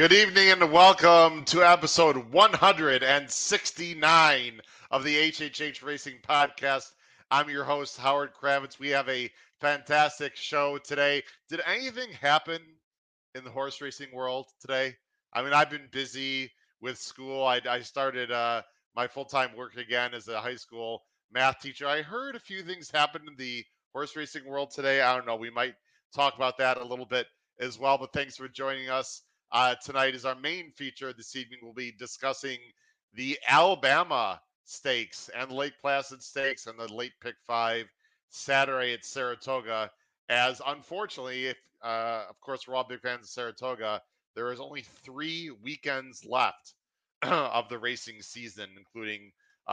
Good evening and welcome to episode 169 of the HHH Racing Podcast. I'm your host, Howard Kravitz. We have a fantastic show today. Did anything happen in the horse racing world today? I mean, I've been busy with school. I started my full-time work again as a high school math teacher. I heard a few things happen in the horse racing world today. I don't know. We might talk about that a little bit as well, but thanks for joining us. Tonight is our main feature. This evening we'll be discussing the Alabama stakes and Lake Placid stakes and the late pick five Saturday at Saratoga, as unfortunately, if, of course, we're all big fans of Saratoga, there is only 3 weekends left of the racing season, including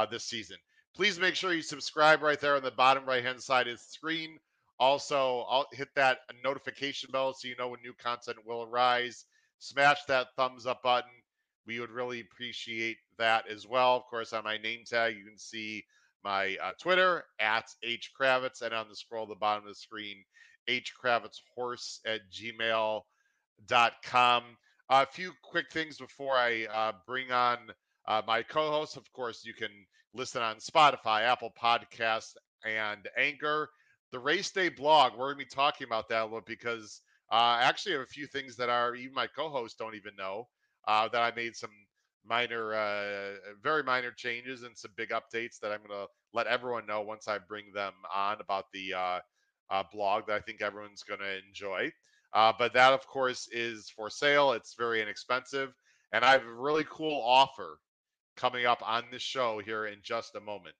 this season. Please make sure you subscribe right there on the bottom right-hand side of the screen. Also, I'll hit that notification bell so you know when new content will arise. Smash that thumbs up button. We would really appreciate that as well. Of course, on my name tag, you can see my Twitter, @HKravitz, and on the scroll at the bottom of the screen, hkravitzhorse@gmail.com. A few quick things before I bring on my co-host. Of course, you can listen on Spotify, Apple Podcasts, and Anchor. The Race Day blog, we're going to be talking about that a little because I actually have a few things that are even my co-hosts don't even know that I made some minor, very minor changes and some big updates that I'm going to let everyone know once I bring them on about the blog that I think everyone's going to enjoy. But that, of course, is for sale. It's very inexpensive. And I have a really cool offer coming up on this show here in just a moment.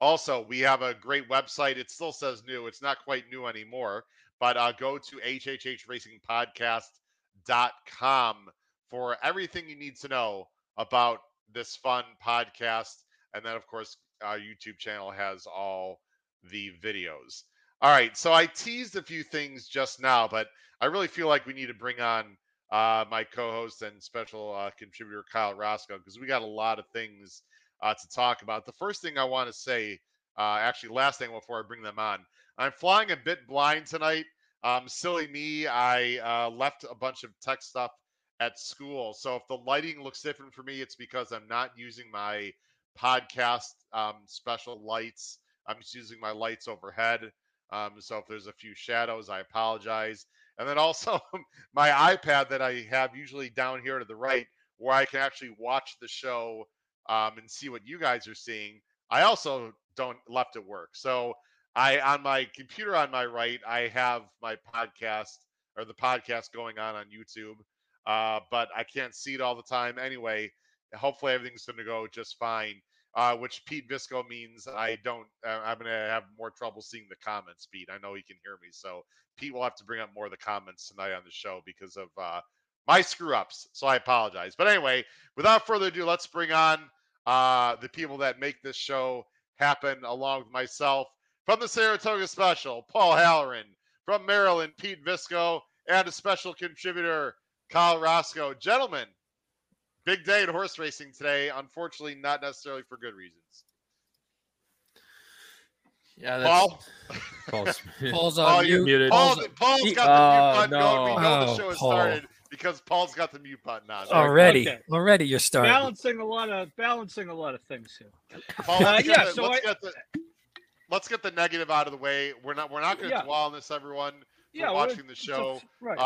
Also, we have a great website. It still says new. It's not quite new anymore. But go to hhhracingpodcast.com for everything you need to know about this fun podcast. And then, of course, our YouTube channel has all the videos. All right. So I teased a few things just now, but I really feel like we need to bring on my co-host and special contributor, Kyle Roscoe, because we got a lot of things to talk about. The first thing I want to say, actually, last thing before I bring them on, I'm flying a bit blind tonight. Silly me, I left a bunch of tech stuff at school. So if the lighting looks different for me, it's because I'm not using my podcast special lights. I'm just using my lights overhead. So if there's a few shadows, I apologize. And then also my iPad that I have usually down here to the right where I can actually watch the show and see what you guys are seeing. I also left it work. So on my computer on my right, I have my podcast or the podcast going on YouTube, but I can't see it all the time. Anyway, hopefully everything's going to go just fine, which Pete Visco means I'm going to have more trouble seeing the comments, Pete. I know he can hear me, so Pete will have to bring up more of the comments tonight on the show because of my screw-ups, so I apologize. But anyway, without further ado, let's bring on the people that make this show happen along with myself. From the Saratoga Special, Paul Halloran. From Maryland, Pete Visco. And a special contributor, Kyle Roscoe. Gentlemen, big day in horse racing today. Unfortunately, not necessarily for good reasons. Yeah, that's... Paul? Paul's on mute. Paul's got the mute button going. We know the show has started because Paul's got the mute button on. Already you're starting. Balancing a lot of things here. Paul, let's get the negative out of the way. We're not going to dwell on this, everyone. We're watching the show. Right.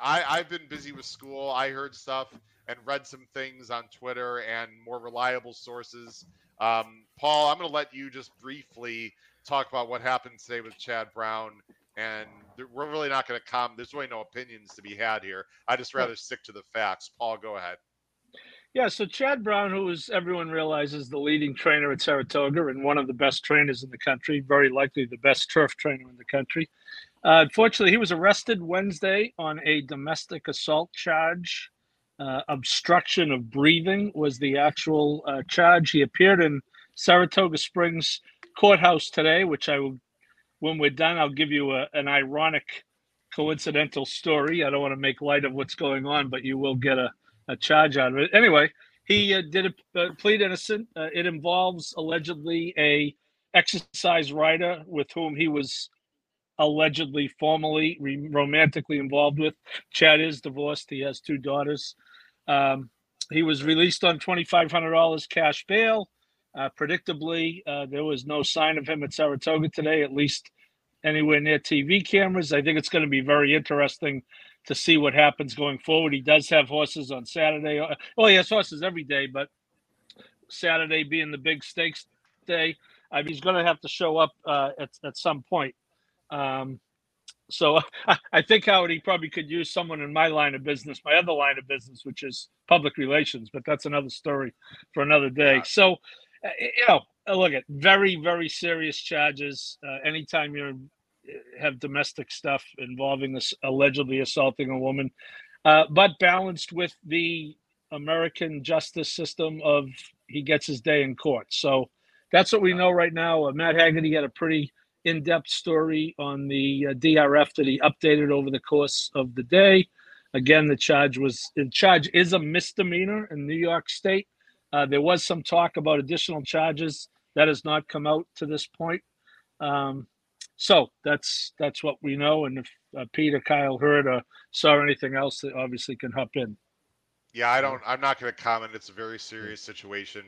I've been busy with school. I heard stuff and read some things on Twitter and more reliable sources. Paul, I'm going to let you just briefly talk about what happened today with Chad Brown. And we're really not going to comment. There's really no opinions to be had here. I just rather stick to the facts. Paul, go ahead. Yeah, so Chad Brown, who is, everyone realizes, the leading trainer at Saratoga and one of the best trainers in the country, very likely the best turf trainer in the country. Unfortunately, he was arrested Wednesday on a domestic assault charge. Obstruction of breathing was the actual charge. He appeared in Saratoga Springs courthouse today, which I will, when we're done, I'll give you an ironic, coincidental story. I don't want to make light of what's going on, but you will get a charge out of it. Anyway, he did plead innocent. It involves allegedly an exercise rider with whom he was allegedly formally romantically involved with. Chad is divorced. He has two daughters. He was released on $2,500 cash bail. Predictably, there was no sign of him at Saratoga today, at least anywhere near TV cameras. I think it's going to be very interesting to see what happens going forward. He does have horses on Saturday. Well, he has horses every day, but Saturday being the big stakes day, I mean, he's going to have to show up at some point. So I think, Howard, he probably could use someone in my line of business, my other line of business, which is public relations, but that's another story for another day. So, you know, look at very, very serious charges. Anytime you have domestic stuff involving this allegedly assaulting a woman, but balanced with the American justice system of he gets his day in court. So that's what we know right now. Matt Haggerty had a pretty in-depth story on the DRF that he updated over the course of the day. Again, the charge is a misdemeanor in New York State. There was some talk about additional charges that has not come out to this point. So that's what we know. And if Pete or Kyle heard or saw anything else, they obviously can hop in. Yeah, I'm not going to comment. It's a very serious situation.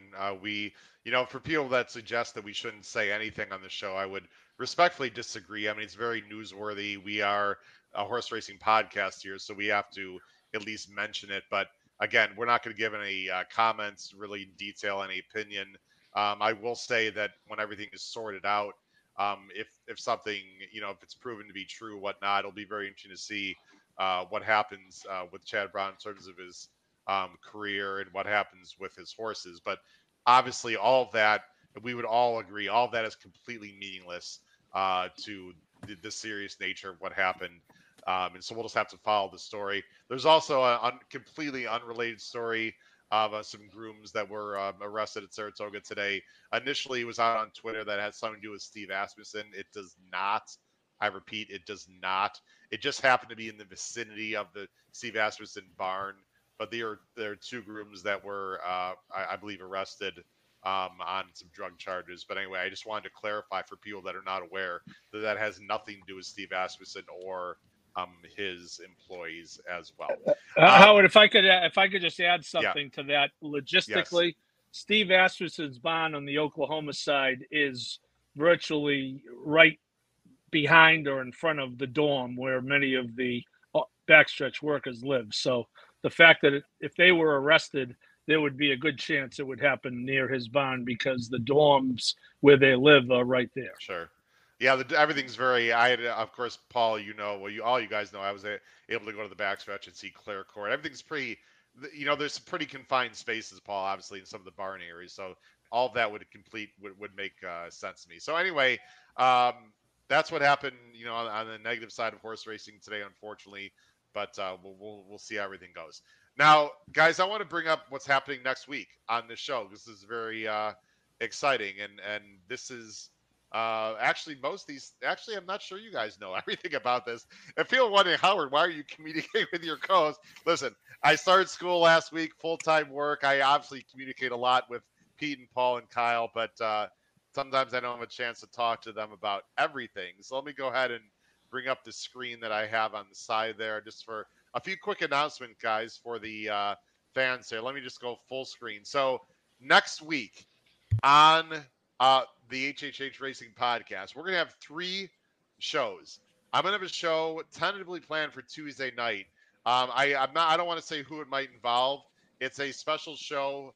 For people that suggest that we shouldn't say anything on the show, I would respectfully disagree. I mean, it's very newsworthy. We are a horse racing podcast here, so we have to at least mention it. But again, we're not going to give any comments, really detail any opinion. I will say that when everything is sorted out, if something, if it's proven to be true, whatnot, it'll be very interesting to see what happens with Chad Brown in terms of his career and what happens with his horses. But obviously all of that, we would all agree, all of that is completely meaningless to the serious nature of what happened. And so we'll just have to follow the story. There's also a completely unrelated story of some grooms that were arrested at Saratoga today. Initially, it was out on Twitter that had something to do with Steve Asmussen. It does not. I repeat, it does not. It just happened to be in the vicinity of the Steve Asmussen barn. But there are two grooms that were, I believe, arrested on some drug charges. But anyway, I just wanted to clarify for people that are not aware that that has nothing to do with Steve Asmussen or his employees as well. Howard, if I could just add something to that logistically, yes. Steve Asmussen's barn on the Oklahoma side is virtually right behind or in front of the dorm where many of the backstretch workers live. So the fact that if they were arrested, there would be a good chance it would happen near his barn because the dorms where they live are right there. Sure. Yeah, everything's very – of course, Paul, all you guys know, I was able to go to the backstretch and see Clare Court. Everything's pretty – there's some pretty confined spaces, Paul, obviously, in some of the barn areas. So all of that would make sense to me. So anyway, that's what happened, on the negative side of horse racing today, unfortunately. But we'll see how everything goes. Now, guys, I want to bring up what's happening next week on this show. This is very exciting, and this is actually most of these. Actually, I'm not sure you guys know everything about this. If you're wondering, Howard, why are you communicating with your co-host? Listen, I started school last week, full-time work. I obviously communicate a lot with Pete and Paul and Kyle, but sometimes I don't have a chance to talk to them about everything. So let me go ahead and bring up the screen that I have on the side there just for a few quick announcements, guys, for the fans here. Let me just go full screen. So next week on the HHH Racing Podcast, we're going to have three shows. I'm going to have a show tentatively planned for Tuesday night. I don't want to say who it might involve. It's a special show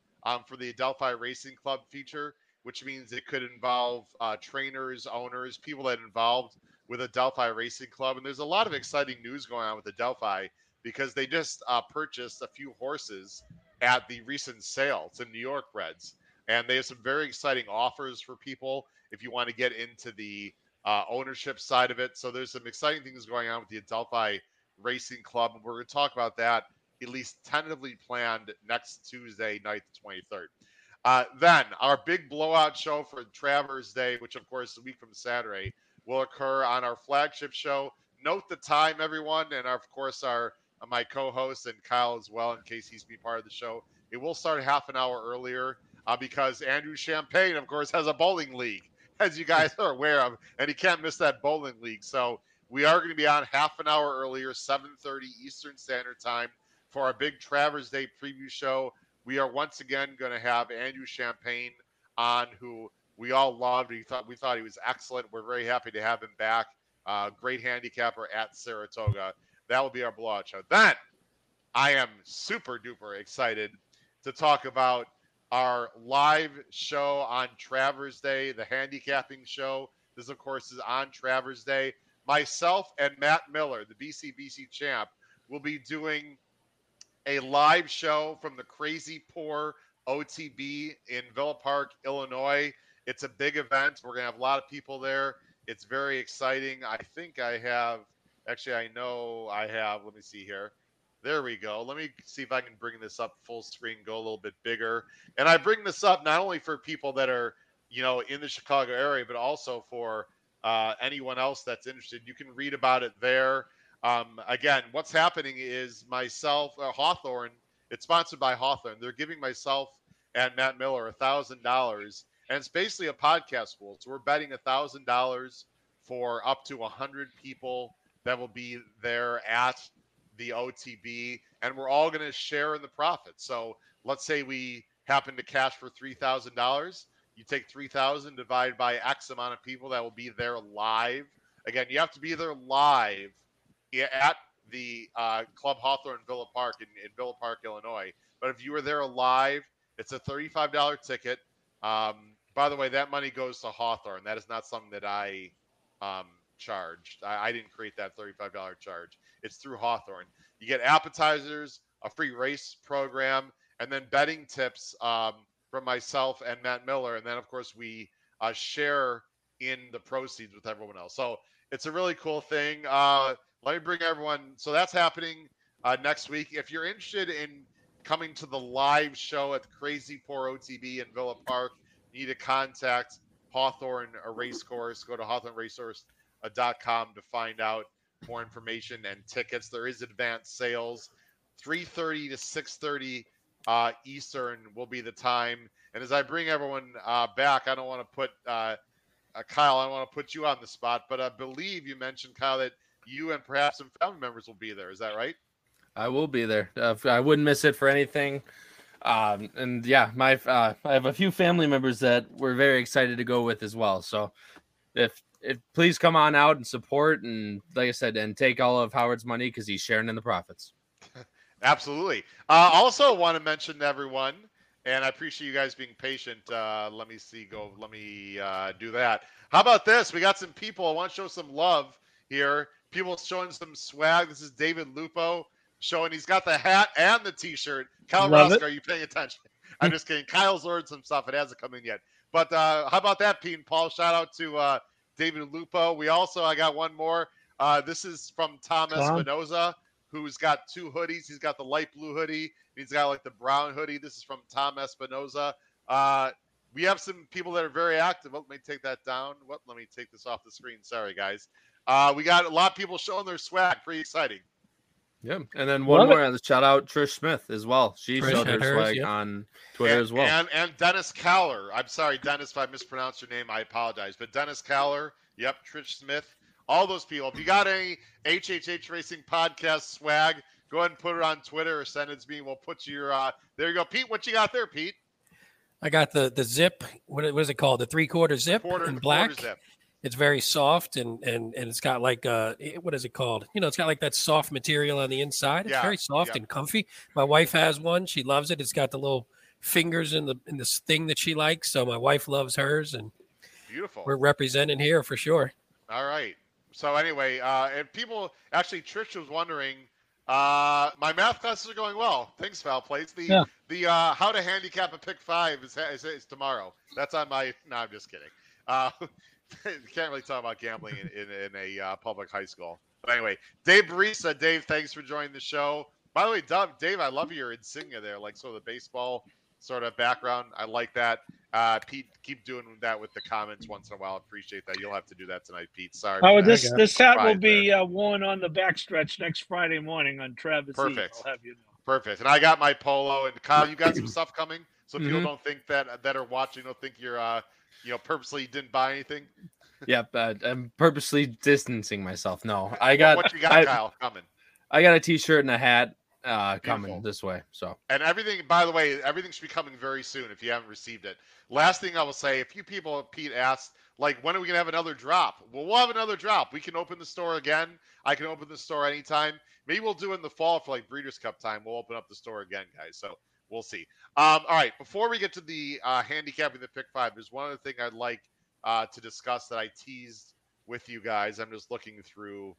for the Adelphi Racing Club feature, which means it could involve trainers, owners, people that involved with Adelphi Racing Club. And there's a lot of exciting news going on with Adelphi because they just purchased a few horses at the recent sale. It's in New York Reds. And they have some very exciting offers for people if you want to get into the ownership side of it. So there's some exciting things going on with the Adelphi Racing Club. And we're going to talk about that, at least tentatively planned, next Tuesday night, the 23rd. Then our big blowout show for Travers Day, which, of course, is a week from Saturday, will occur on our flagship show. Note the time, everyone, and of course my co-host and Kyle as well, in case he's be part of the show. It will start half an hour earlier because Andrew Champagne, of course, has a bowling league as you guys are aware of, and you can't miss that bowling league. So we are going to be on half an hour earlier, 7:30 Eastern Standard Time, for our big Travers Day preview show. We are once again going to have Andrew Champagne on, who we all loved. We thought he was excellent. We're very happy to have him back. Great handicapper at Saratoga. That will be our blowout show. Then I am super duper excited to talk about our live show on Travers Day, the handicapping show. This, of course, is on Travers Day. Myself and Matt Miller, the BCBC champ, will be doing a live show from the Crazy Poor OTB in Villa Park, Illinois. It's a big event. We're going to have a lot of people there. It's very exciting. I think I have, actually, I know I have, let me see here. There we go. Let me see if I can bring this up full screen, go a little bit bigger. And I bring this up not only for people that are, you know, in the Chicago area, but also for anyone else that's interested. You can read about it there. Again, what's happening is myself, Hawthorne, it's sponsored by Hawthorne. They're giving myself and Matt Miller $1,000. And it's basically a podcast pool. So we're betting $1,000 for up to 100 people that will be there at the OTB, and we're all going to share in the profit. So let's say we happen to cash for $3,000. You take 3,000 divided by X amount of people that will be there live. Again, you have to be there live at the Club Hawthorne Villa Park in Villa Park, Illinois. But if you were there live, it's a $35 ticket. By the way, that money goes to Hawthorne. That is not something that I charged. I didn't create that $35 charge. It's through Hawthorne. You get appetizers, a free race program, and then betting tips from myself and Matt Miller. And then, of course, we share in the proceeds with everyone else. So it's a really cool thing. Let me bring everyone. So that's happening next week. If you're interested in coming to the live show at Crazy Poor OTB in Villa Park, you need to contact Hawthorne Racecourse. Go to hawthorneresource.com to find out more information and tickets. There is advanced sales. 3:30 to 6:30 Eastern will be the time. And as I bring everyone back, I don't want to put Kyle, I don't want to put you on the spot, but I believe you mentioned, Kyle, that you and perhaps some family members will be there. Is that right? I will be there. I wouldn't miss it for anything. And yeah, I have a few family members that we're very excited to go with as well. So if please come on out and support, and like I said, and take all of Howard's money because he's sharing in the profits. Absolutely. Also want to mention to everyone, and I appreciate you guys being patient. Let me see. Let me do that. How about this? We got some people. I want to show some love here. People showing some swag. This is David Lupo showing. He's got the hat and the T-shirt. Kyle Roscoe, are you paying attention? I'm just kidding. Kyle's ordered some stuff. It hasn't come in yet. But how about that, Pete and Paul? Shout out to David Lupo. We also, I got one more. This is from Tom Espinoza, who's got two hoodies. He's got the light blue hoodie. And he's got like the brown hoodie. This is from Tom Espinoza. We have some people that are very active. Oh, let me take that down. What? Let me take this off the screen. Sorry, guys. We got a lot of people showing their swag. Pretty exciting. Yeah. And then one more on the shout out, Trish Smith as well. She showed her swag on Twitter as well. And Dennis Cowler. I'm sorry, Dennis, if I mispronounced your name, I apologize. But Dennis Cowler, yep, Trish Smith, all those people. If you got any HHH Racing Podcast swag, go ahead and put it on Twitter or send it to me. We'll put your there you go. Pete, what you got there, Pete? I got the zip. What is it called? The 3/4 zip in black. It's very soft and it's got like what is it called? You know, it's got like that soft material on the inside. It's very soft and comfy. My wife has one; she loves it. It's got the little fingers in this thing that she likes. So my wife loves hers, and beautiful. We're representing here for sure. All right. So anyway, and people actually, Trish was wondering. My math classes are going well. Thanks, Foul Plays. The how to handicap a pick five is tomorrow. That's on my. No, I'm just kidding. You can't really talk about gambling in a public high school. But anyway, Dave Barisa. Dave, thanks for joining the show. By the way, Dave, I love your insignia there, like sort of the baseball sort of background. I like that. Pete, keep doing that with the comments once in a while. Appreciate that. You'll have to do that tonight, Pete. Sorry. Oh, this hat will be worn on the backstretch next Friday morning on Travers Day. Perfect. I'll have you know. Perfect. And I got my polo. And Kyle, you got some stuff coming, so people don't think that are watching don't think you're You know, purposely didn't buy anything? Yep, I'm purposely distancing myself. No, I got what you got, Kyle, coming. I got a T-shirt and a hat coming this way. So, and everything. By the way, everything should be coming very soon if you haven't received it. Last thing I will say, a few people, Pete asked, like, when are we gonna have another drop? Well, we'll have another drop. We can open the store again. I can open the store anytime. Maybe we'll do it in the fall for like Breeders' Cup time. We'll open up the store again, guys. So we'll see. All right. Before we get to the handicapping the pick five, there's one other thing I'd like to discuss that I teased with you guys. I'm just looking through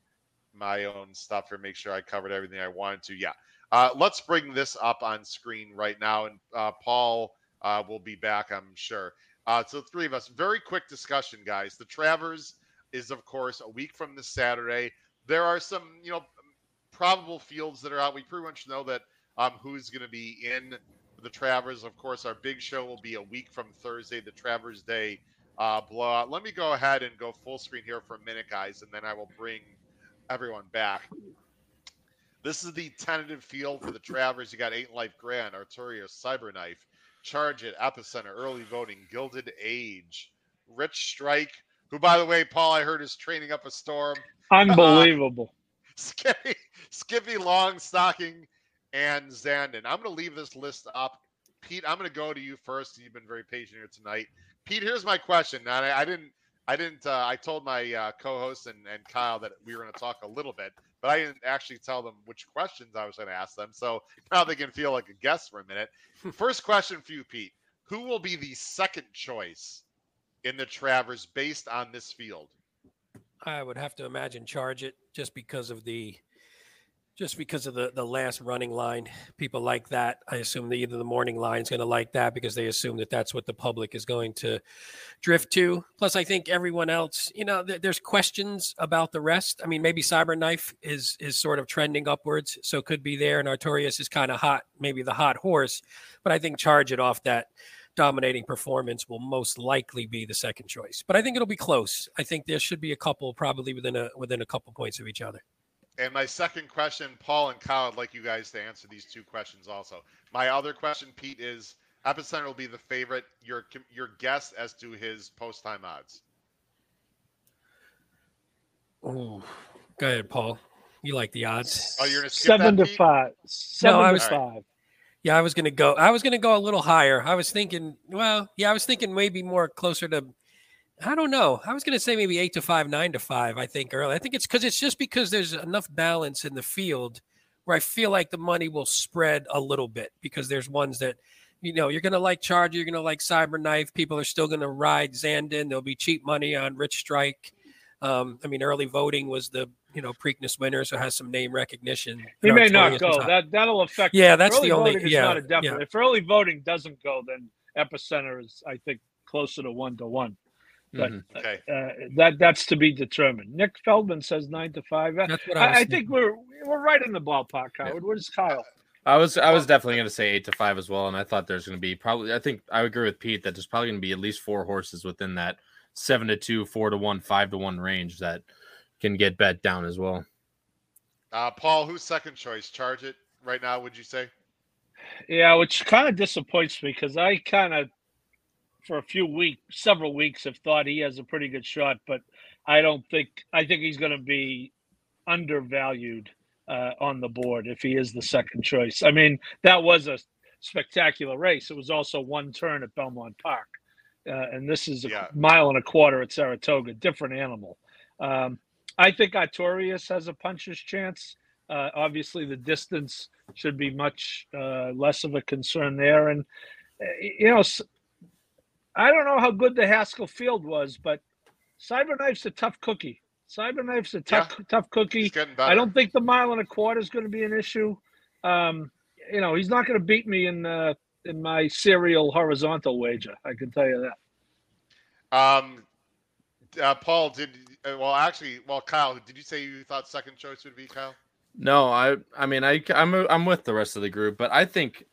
my own stuff here, make sure I covered everything I wanted to. Yeah. Let's bring this up on screen right now. And Paul will be back, I'm sure. So the three of us, very quick discussion, guys. The Travers is, of course, a week from this Saturday. There are some, you know, probable fields that are out. We pretty much know that who's going to be in the Travers. Of course, our big show will be a week from Thursday, the Travers Day blowout. Let me go ahead and go full screen here for a minute, guys, and then I will bring everyone back. This is the tentative field for the Travers. You got 8 Life Grand, Arturia, Cyberknife, Charge It, Epicenter, Early Voting, Gilded Age, Rich Strike, who, by the way, Paul, I heard is training up a storm. Unbelievable. Skippy Longstocking, and Zandon. I'm going to leave this list up. Pete, I'm going to go to you first. You've been very patient here tonight. Pete, here's my question. Now, I told my co-host and Kyle that we were going to talk a little bit, but I didn't actually tell them which questions I was going to ask them. So now they can feel like a guest for a minute. First question for you, Pete. Who will be the second choice in the Travers based on this field? I would have to imagine Charge It, just because of the last running line. People like that. I assume that either the morning line is going to like that because they assume that that's what the public is going to drift to. Plus, I think everyone else, you know, there's questions about the rest. I mean, maybe Cyberknife is sort of trending upwards, so could be there. And Artorias is kind of hot, maybe the hot horse. But I think Charge It off that dominating performance will most likely be the second choice. But I think it'll be close. I think there should be a couple probably within a couple points of each other. And my second question, Paul and Kyle, I'd like you guys to answer these two questions also. My other question, Pete, is Epicenter will be the favorite. Your guess as to his post-time odds. Oh, go ahead, Paul. You like the odds? Oh, you're going to skip 7 to 5. Seven to five. Yeah, I was going to go a little higher. I was thinking, maybe more closer to. I don't know. I was going to say maybe 8 to 5, 9 to 5, I think early. I think it's just because there's enough balance in the field where I feel like the money will spread a little bit because there's ones that, you know, you're going to like Charger. You're going to like Cyberknife. People are still going to ride Zandon. There'll be cheap money on Rich Strike. I mean, Early Voting was the, you know, Preakness winner, so has some name recognition. He may not go. That'll affect. Yeah, that's the only. Yeah, not a definite. Yeah. If Early Voting doesn't go, then Epicenter is, I think, closer to 1 to 1. But okay. That's to be determined. Nick Feldman says 9 to 5. I think we're right in the ballpark, Howard. Yeah. What is Kyle? I was definitely going to say 8 to 5 as well, and I thought there's going to be probably. I think I agree with Pete that there's probably going to be at least 4 horses within that 7 to 2, 4 to 1, 5 to 1 range that can get bet down as well. Paul, who's second choice? Charge It right now, would you say? Yeah, which kind of disappoints me because I kind of. For several weeks, have thought he has a pretty good shot, but I think he's going to be undervalued on the board if he is the second choice. I mean, that was a spectacular race. It was also one turn at Belmont Park, and this is a mile and a quarter at Saratoga, different animal. I think Artorias has a puncher's chance. Obviously, the distance should be much less of a concern there, and you know. I don't know how good the Haskell field was, but Cyberknife's a tough cookie. Cyberknife's a tough cookie. I don't think the mile and a quarter is going to be an issue. You know, he's not going to beat me in my serial horizontal wager. I can tell you that. Paul, Kyle, did you say you thought second choice would be Kyle? No, I'm with the rest of the group, but I think.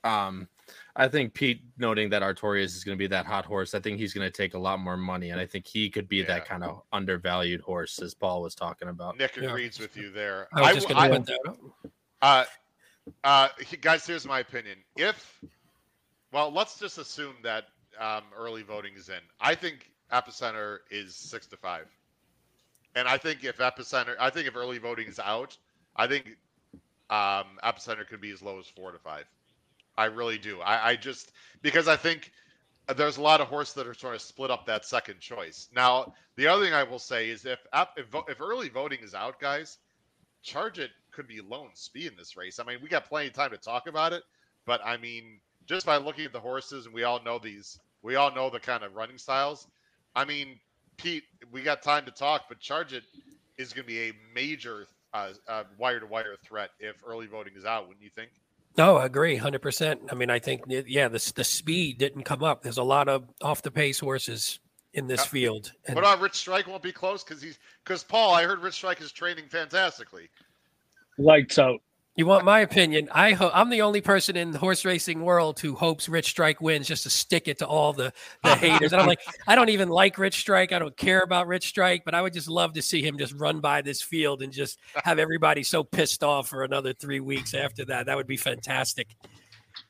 I think Pete noting that Artorias is going to be that hot horse. I think he's going to take a lot more money, and I think he could be that kind of undervalued horse, as Paul was talking about. Nick agrees with you there. Guys, here's my opinion. Let's just assume that Early Voting is in. I think Epicenter is 6-5. And I think if if early voting is out, I think Epicenter could be as low as 4-5. I really do. I just, because I think there's a lot of horses that are sort of split up that second choice. Now, the other thing I will say is if early voting is out, guys, Charge It could be lone speed in this race. I mean, we got plenty of time to talk about it, but I mean, just by looking at the horses, and we all know the kind of running styles. I mean, Pete, we got time to talk, but Charge It is going to be a major wire-to-wire threat if early voting is out, wouldn't you think? No, I agree 100%. I mean, I think, yeah, the speed didn't come up. There's a lot of off-the-pace horses in this field. And but Rich Strike won't be close because Paul, I heard Rich Strike is training fantastically. Lights out. You want my opinion? I'm the only person in the horse racing world who hopes Rich Strike wins just to stick it to all the haters. And I'm like, I don't even like Rich Strike. I don't care about Rich Strike, but I would just love to see him just run by this field and just have everybody so pissed off for another 3 weeks after that. That would be fantastic.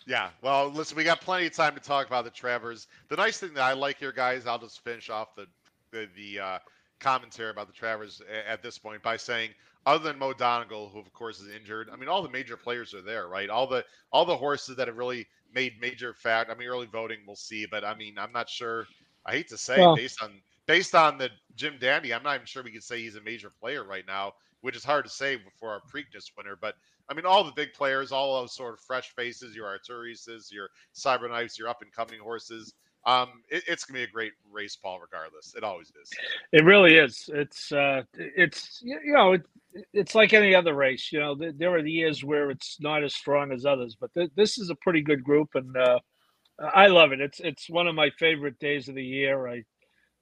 Yeah. Well, listen, we got plenty of time to talk about the Travers. The nice thing that I like here, guys, I'll just finish off the commentary about the Travers at this point by saying, other than Mo Donegal, who of course is injured, I mean, all the major players are there, right? All the horses that have really made major fact. I mean, early voting, we'll see, but I mean, I'm not sure. I hate to say, based on the Jim Dandy, I'm not even sure we could say he's a major player right now, which is hard to say for our Preakness winner. But I mean, all the big players, all those sort of fresh faces, your Arturises, your Cyberknives, your up and coming horses. It's gonna be a great race, Paul. Regardless, it always is. It really is. It's you know, it's like any other race. You know, there are the years where it's not as strong as others, but this is a pretty good group, and I love it. It's one of my favorite days of the year.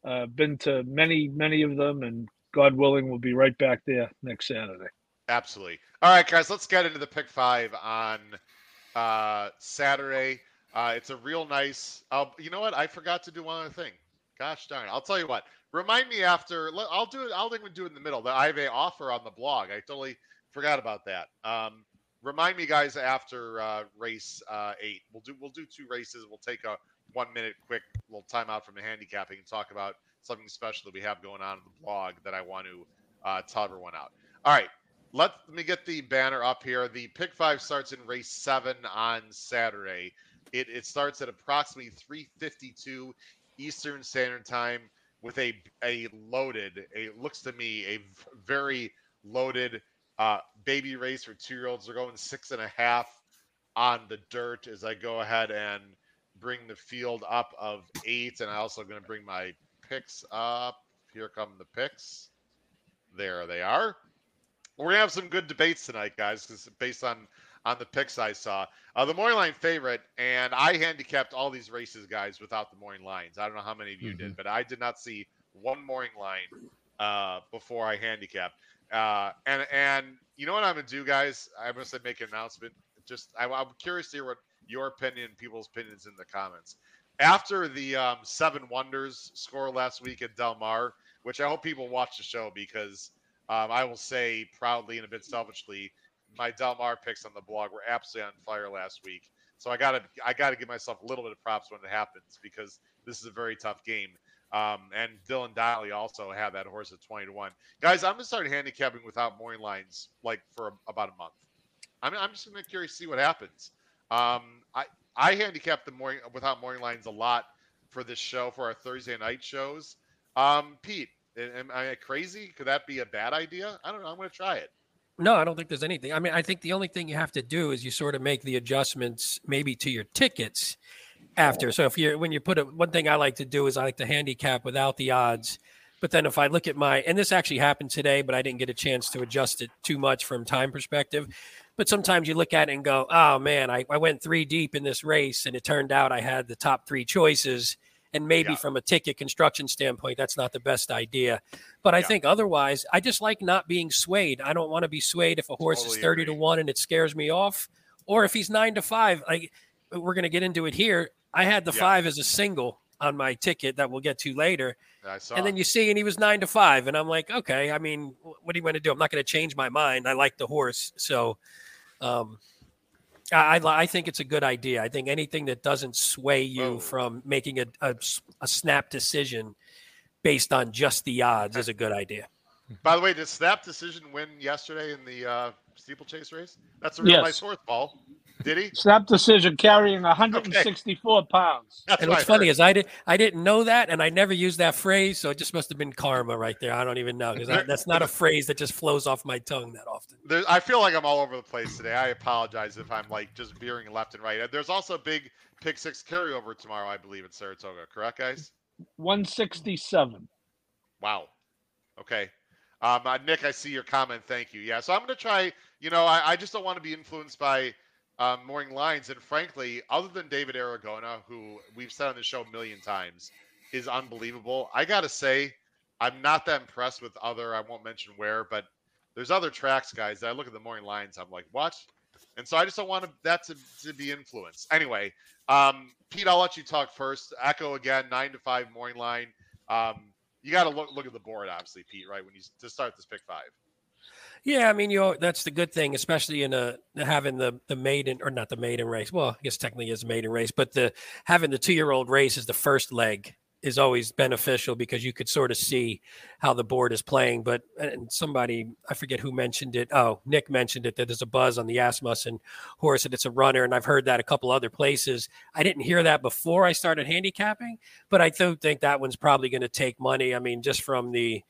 I've been to many of them, and God willing, we'll be right back there next Saturday. Absolutely. All right, guys, let's get into the pick five on Saturday. It's a real nice, you know what? I forgot to do one other thing. Gosh darn it. I'll tell you what, remind me after, I'll do it. I'll think we do it in the middle. I have an offer on the blog. I totally forgot about that. Remind me guys after race 8, we'll do 2 races. We'll take a 1 minute quick little timeout from the handicapping and talk about something special that we have going on the blog that I want to tell everyone out. All right. Let me get the banner up here. The pick 5 starts in race 7 on Saturday. It starts at approximately 3:52 Eastern Standard Time with a very loaded baby race for 2-year-olds. They're going 6.5 on the dirt as I go ahead and bring the field up of 8. And I'm also going to bring my picks up. Here come the picks. There they are. We're going to have some good debates tonight, guys, because based on the picks I saw. The morning line favorite, and I handicapped all these races, guys, without the morning lines. I don't know how many of you did, but I did not see one morning line before I handicapped. And you know what I'm going to do, guys? I'm going to make an announcement. Just I'm curious to hear what your opinion, people's opinions in the comments. After the Seven Wonders score last week at Del Mar, which I hope people watch the show because I will say proudly and a bit selfishly, my Del Mar picks on the blog were absolutely on fire last week. So I gotta give myself a little bit of props when it happens because this is a very tough game. And Dylan Donnelly also had that horse at 20-1. Guys, I'm gonna start handicapping without morning lines like for about a month. I'm just gonna be curious to see what happens. I handicap the morning without morning lines a lot for this show for our Thursday night shows. Pete, am I crazy? Could that be a bad idea? I don't know. I'm gonna try it. No, I don't think there's anything. I mean, I think the only thing you have to do is you sort of make the adjustments maybe to your tickets after. So one thing I like to do is I like to handicap without the odds. But then if I look at and this actually happened today, but I didn't get a chance to adjust it too much from time perspective. But sometimes you look at it and go, oh man, I went 3 deep in this race and it turned out I had the top 3 choices. And maybe from a ticket construction standpoint, that's not the best idea. But I think otherwise, I just like not being swayed. I don't want to be swayed if a horse is 30-1 and it scares me off, or if he's 9-5. We're going to get into it here. I had the 5 as a single on my ticket that we'll get to later. I saw. And then you see, and he was 9-5. And I'm like, okay, I mean, what do you want to do? I'm not going to change my mind. I like the horse. So I think it's a good idea. I think anything that doesn't sway you from making a snap decision based on just the odds is a good idea. By the way, did Snap Decision win yesterday in the steeplechase race? That's a real nice horse, Paul. Did he? Snap Decision carrying 164 pounds. That's and what's funny is I didn't know that, and I never used that phrase, so it just must have been karma right there. I don't even know, because that's not a phrase that just flows off my tongue that often. I feel like I'm all over the place today. I apologize if I'm like just veering left and right. There's also a big pick six carryover tomorrow, I believe, in Saratoga. Correct, guys? 167. Wow. Okay. Nick, I see your comment. Thank you. Yeah, so I'm going to try, I just don't want to be influenced by morning lines. And frankly, other than David Aragona, who we've said on the show a million times, is unbelievable. I got to say, I'm not that impressed with other, I won't mention where, but there's other tracks, guys, that I look at the morning lines, I'm like, what? And so I just don't want that to be influenced. Anyway, Pete, I'll let you talk first. Echo Again, 9-5 morning line. You got to look at the board, obviously, Pete, right, when you to start this pick five. Yeah, I mean, that's the good thing, especially in having the maiden, or not the maiden race. Well, I guess technically it's a maiden race, but having the 2-year-old race as the first leg is always beneficial because you could sort of see how the board is playing. But and somebody, I forget who mentioned it. Oh, Nick mentioned it, that there's a buzz on the Asmussen horse and it's a runner. And I've heard that a couple other places. I didn't hear that before I started handicapping, but I do think that one's probably going to take money. I mean, just from you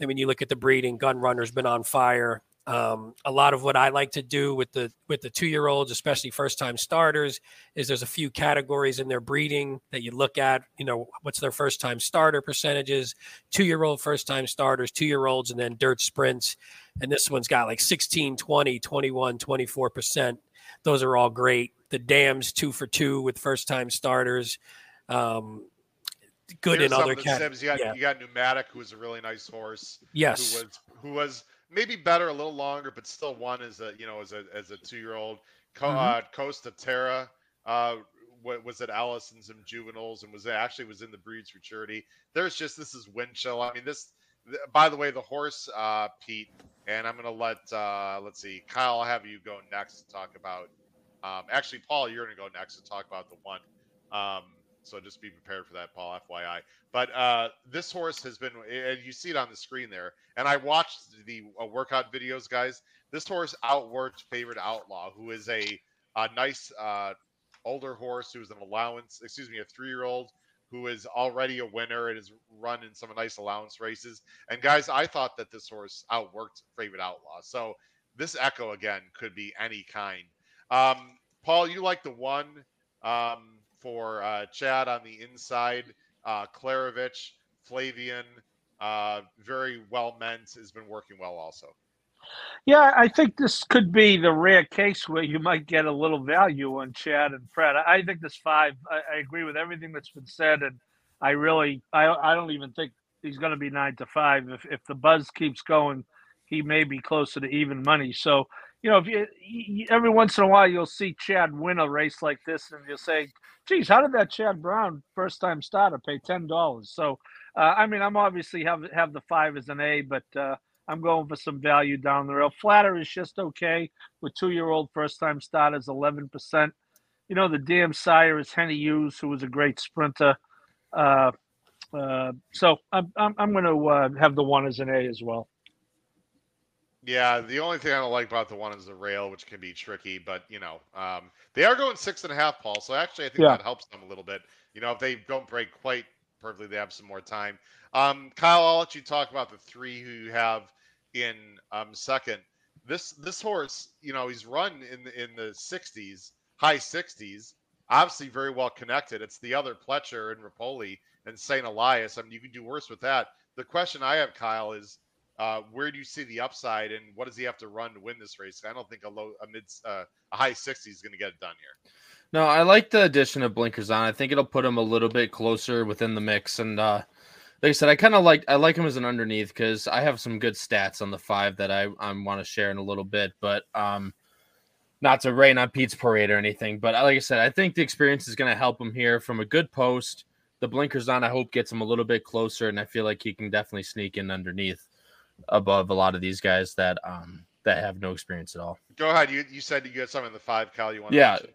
look at the breeding, Gun Runner's been on fire. A lot of what I like to do with the 2-year-olds, especially first-time starters, is there's a few categories in their breeding that you look at, what's their first-time starter percentages, 2-year-old first-time starters, 2-year-olds, and then dirt sprints. And this one's got like 16, 20, 21, 24%. Those are all great. The Dam's 2 for 2 with first-time starters. Good in other categories. You got Pneumatic, who was a really nice horse. Yes. Who was maybe better a little longer, but still won as a 2-year-old. Costa Terra was at Allison's and juveniles, and was in the breeds for charity. There's just, this is wind chill. I mean, this. By the way, the horse, Pete, and I'm gonna let let's see, Kyle, I'll have you go next to talk about. Actually, Paul, you're gonna go next to talk about the one. So just be prepared for that, Paul, FYI. But this horse has been, and you see it on the screen there, and I watched the workout videos, guys. This horse outworked Favorite Outlaw, who is a nice older horse who is a 3-year-old who is already a winner and has run in some nice allowance races. And, guys, I thought that this horse outworked Favorite Outlaw. So this Echo Again could be any kind. Paul, you like the one for Chad on the inside, Klaravich, Flavian, very well meant, has been working well also. Yeah, I think this could be the rare case where you might get a little value on Chad and Fred. I think this five, I agree with everything that's been said, and I don't even think he's going to be 9-5. If the buzz keeps going, he may be closer to even money. So, every once in a while you'll see Chad win a race like this, and you'll say, "Geez, how did that Chad Brown first-time starter pay $10?" So, I'm obviously have the five as an A, but I'm going for some value down the rail. Flatter is just okay with 2-year-old first-time starters, 11%. The damn sire is Henny Hughes, who was a great sprinter. So I'm going to have the one as an A as well. Yeah, the only thing I don't like about the one is the rail, which can be tricky. But, they are going 6.5, Paul. So, actually, I think that helps them a little bit. If they don't break quite perfectly, they have some more time. Kyle, I'll let you talk about the three who you have in second. This horse, he's run in the 60s, high 60s, obviously very well connected. It's the other Pletcher and Ripoli and St. Elias. I mean, you can do worse with that. The question I have, Kyle, is, where do you see the upside, and what does he have to run to win this race? I don't think a high 60 is going to get it done here. No, I like the addition of blinkers on. I think it'll put him a little bit closer within the mix. And like I said, I like him as an underneath because I have some good stats on the five that I want to share in a little bit. But not to rain on Pete's parade or anything. But like I said, I think the experience is going to help him here from a good post. The blinkers on, I hope, gets him a little bit closer, and I feel like he can definitely sneak in underneath above a lot of these guys that have no experience at all. Go ahead. You said you had something in the five, Kyle. You want to mention?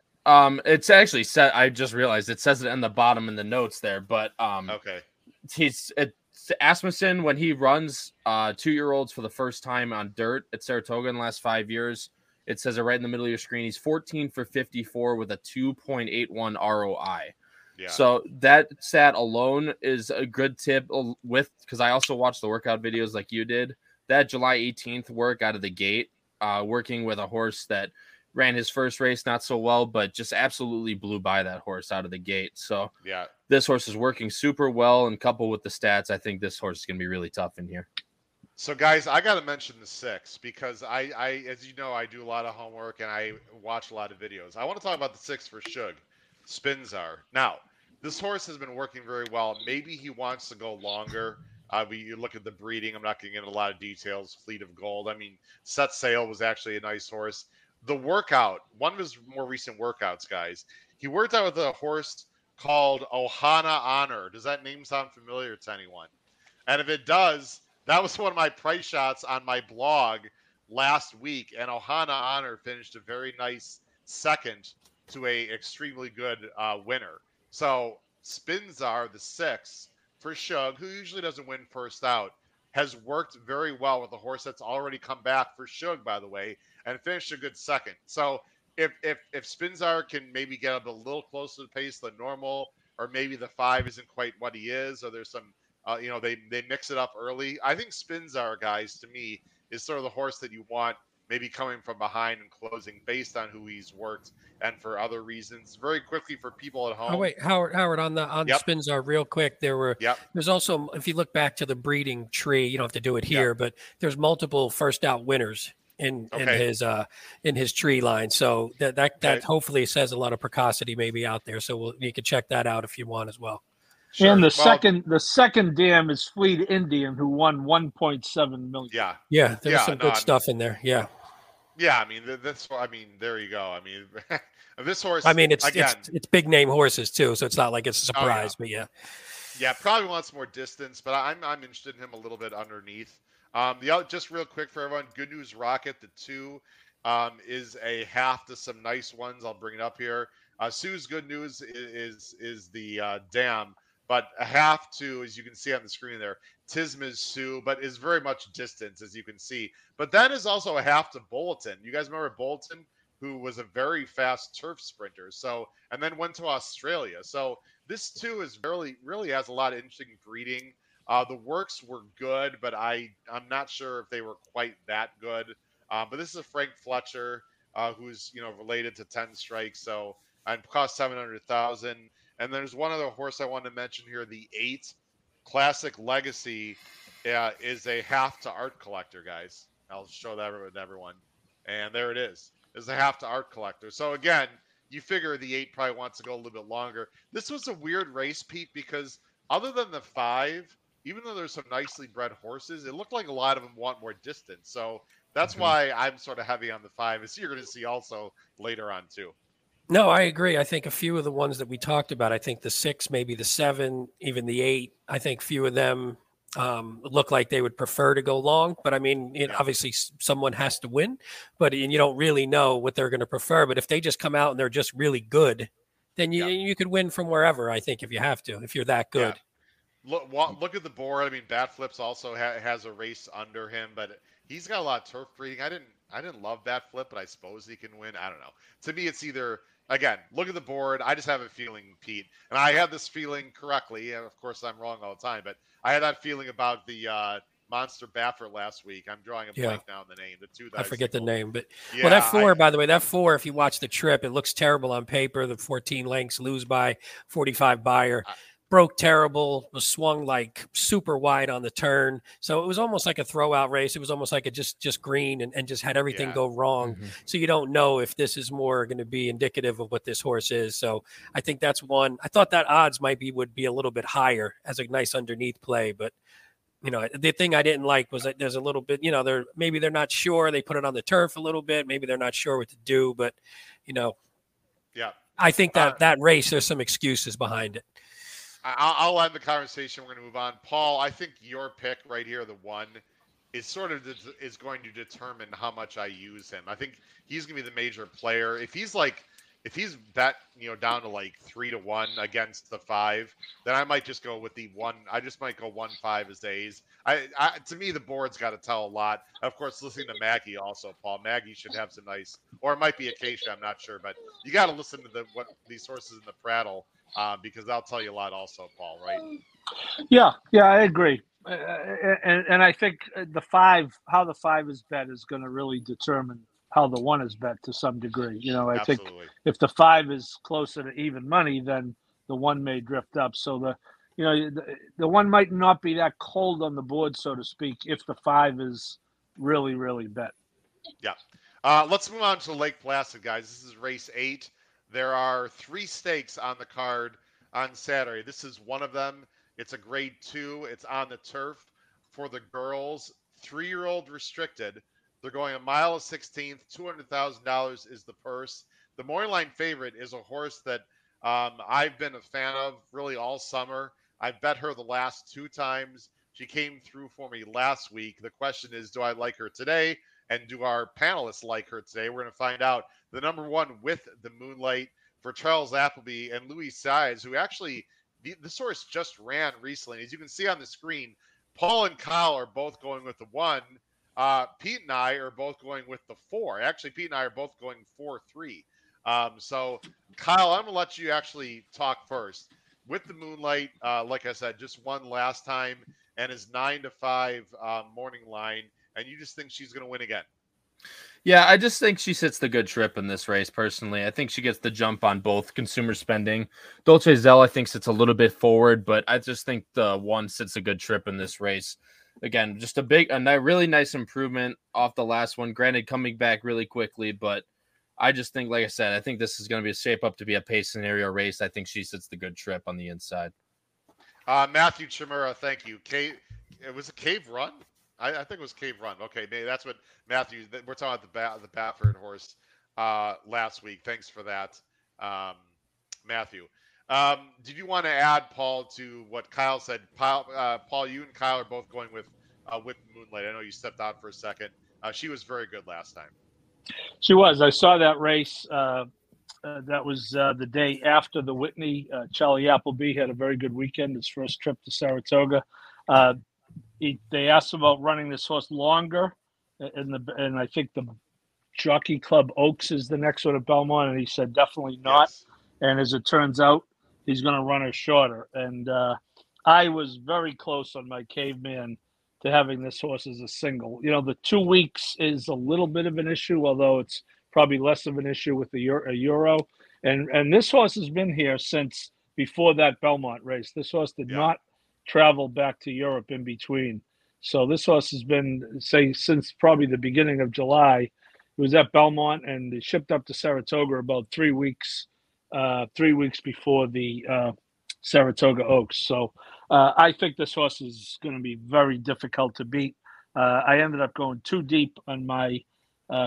It's actually set. I just realized it says it in the bottom in the notes there, but okay. He's Asmussen, when he runs 2-year-olds for the first time on dirt at Saratoga in the last 5 years, it says it right in the middle of your screen. He's 14 for 54 with a 2.81 ROI. Yeah. So that stat alone is a good tip with, because I also watched the workout videos like you did. That July 18th work out of the gate, working with a horse that ran his first race not so well, but just absolutely blew by that horse out of the gate. So yeah, this horse is working super well, and coupled with the stats, I think this horse is going to be really tough in here. So, guys, I got to mention the 6 because I, as you know, I do a lot of homework and I watch a lot of videos. I want to talk about the 6 for Shug, Spinzar. Now, this horse has been working very well. Maybe he wants to go longer. You look at the breeding. I'm not going to get into a lot of details. Fleet of Gold. I mean, Set Sail was actually a nice horse. The workout, one of his more recent workouts, guys, he worked out with a horse called Ohana Honor. Does that name sound familiar to anyone? And if it does, that was one of my price shots on my blog last week, and Ohana Honor finished a very nice second to a extremely good winner. So Spinzar, the 6 for Shug, who usually doesn't win first out, has worked very well with a horse that's already come back for Shug, by the way, and finished a good second. So if Spinzar can maybe get up a little closer to the pace than normal, or maybe the 5 isn't quite what he is, or there's some they mix it up early. I think Spinzar, guys, to me, is sort of the horse that you want maybe coming from behind and closing based on who he's worked and for other reasons. Very quickly for people at home. Oh, wait, Howard, on Spinzar real quick, there's also, if you look back to the breeding tree, you don't have to do it here, but there's multiple first out winners in his tree line. So that hopefully says a lot of precocity maybe out there. So you can check that out if you want as well. Sure. And the second dam is Fleet Indian, who won 1.7 million. Yeah, yeah, there's some good stuff in there. Yeah, yeah. I mean, there you go. I mean, this horse. I mean, it's big name horses too, so it's not like it's a surprise. Oh, yeah. But yeah, probably wants more distance, but I'm interested in him a little bit underneath. Just real quick for everyone, Good News Rocket, the 2, is a half to some nice ones. I'll bring it up here. Sue's Good News is the dam. But a half to, as you can see on the screen there, Tisma's Sue, but is very much distance, as you can see. But that is also a half to Bulletin. You guys remember Bulletin, who was a very fast turf sprinter, and then went to Australia. So this, too, is really has a lot of interesting breeding. The works were good, but I'm not sure if they were quite that good. But this is a Frank Pletcher, who's related to 10 Strikes, so and cost $700,000. And there's one other horse I want to mention here, the 8, Classic Legacy, is a half to Art Collector, guys. I'll show that to everyone. And there it is. It's a half to Art Collector. So, again, you figure the 8 probably wants to go a little bit longer. This was a weird race, Pete, because other than the 5, even though there's some nicely bred horses, it looked like a lot of them want more distance. So that's why I'm sort of heavy on the 5, as you're going to see also later on, too. No, I agree. I think a few of the ones that we talked about, I think the 6, maybe the 7, even the 8, I think few of them look like they would prefer to go long. But, I mean, obviously someone has to win, but you don't really know what they're going to prefer. But if they just come out and they're just really good, then you could win from wherever, I think, if you have to, if you're that good. Yeah. Look at the board. I mean, Batflips also has a race under him, but he's got a lot of turf breeding. I didn't love Batflip, but I suppose he can win. I don't know. To me, it's either... Again, look at the board. I just have a feeling, Pete, and I have this feeling correctly. And of course, I'm wrong all the time, but I had that feeling about the Monster Baffert last week. I'm drawing a blank now on the name. The 2 that I forget the name, but that 4, by the way, that 4. If you watch the trip, it looks terrible on paper. The 14 lengths, lose by 45 buyer. Broke terrible, was swung like super wide on the turn. So it was almost like a throwout race. It was almost like a just green and just had everything go wrong. Mm-hmm. So you don't know if this is more going to be indicative of what this horse is. So I think that's one. I thought that odds would be a little bit higher as a nice underneath play. But, the thing I didn't like was that there's a little bit, maybe they're not sure. They put it on the turf a little bit. Maybe they're not sure what to do. But, I think that that race, there's some excuses behind it. I'll end the conversation. We're going to move on. Paul, I think your pick right here, the 1, is going to determine how much I use him. I think he's going to be the major player. If he's like if he's bet, you know, down to like 3-1 against the 5, then I might just go with the 1. I just might go 1-5 as days. I to me, the board's got to tell a lot. Of course, listening to Maggie also, Paul. Maggie should have some nice, or it might be Acacia, I'm not sure, but you got to listen to what these horses in the prattle, because they'll tell you a lot also, Paul, right? Yeah, I agree. And I think the 5, how the 5 is bet is going to really determine how the 1 is bet to some degree. You know, I Absolutely. Think if the 5 is closer to even money, then the 1 may drift up. So the 1 might not be that cold on the board, so to speak, if the 5 is really, really bet. Yeah. Let's move on to Lake Placid, guys. This is race 8. There are 3 stakes on the card on Saturday. This is one of them. It's a grade 2. It's on the turf for the girls. 3-year-old restricted. They're going a mile of 16th. $200,000 is the purse. The morning line favorite is a horse that I've been a fan of really all summer. I bet her the last 2 times. She came through for me last week. The question is, do I like her today? And do our panelists like her today? We're going to find out. The number 1, With the Moonlight, for Charles Appleby and Louis Sides, who actually the horse just ran recently. As you can see on the screen, Paul and Kyle are both going with the 1. Pete and I are both going with the 4. Actually, Pete and I are both going 4-3. So, Kyle, I'm going to let you actually talk first. With the Moonlight, like I said, just won last time and is 9-5 morning line. And you just think she's going to win again? Yeah, I just think she sits the good trip in this race, personally. I think she gets the jump on both Consumer Spending. Dolce Zell, I think, sits a little bit forward, but I just think the 1 sits a good trip in this race. Again, just a really nice improvement off the last one. Granted, coming back really quickly, but I just think, like I said, I think this is going to be a shape up to be a pace scenario race. I think she sits the good trip on the inside. Matthew Chimura, thank you. It was a Cave Run? I think it was Cave Run. Okay, maybe that's what Matthew, we're talking about the Baffert horse last week. Thanks for that, Matthew. Did you want to add, Paul, to what Kyle said? Paul, you and Kyle are both going with Moonlight. I know you stepped out for a second. She was very good last time. She was. I saw that race. That was the day after the Whitney. Charlie Appleby had a very good weekend, his first trip to Saratoga. They asked about running this horse longer, and I think the Jockey Club Oaks is the next one at Belmont, and he said definitely not. Yes. And as it turns out, he's going to run her shorter. And I was very close on my Caveman to having this horse as a single. You know, the 2 weeks is a little bit of an issue, although it's probably less of an issue with the Euro. And this horse has been here since before that Belmont race. This horse did not travel back to Europe in between. So this horse has been, say, since probably the beginning of July. It was at Belmont, and they shipped up to Saratoga about 3 weeks before the Saratoga Oaks. So I think this horse is going to be very difficult to beat. I ended up going too deep on my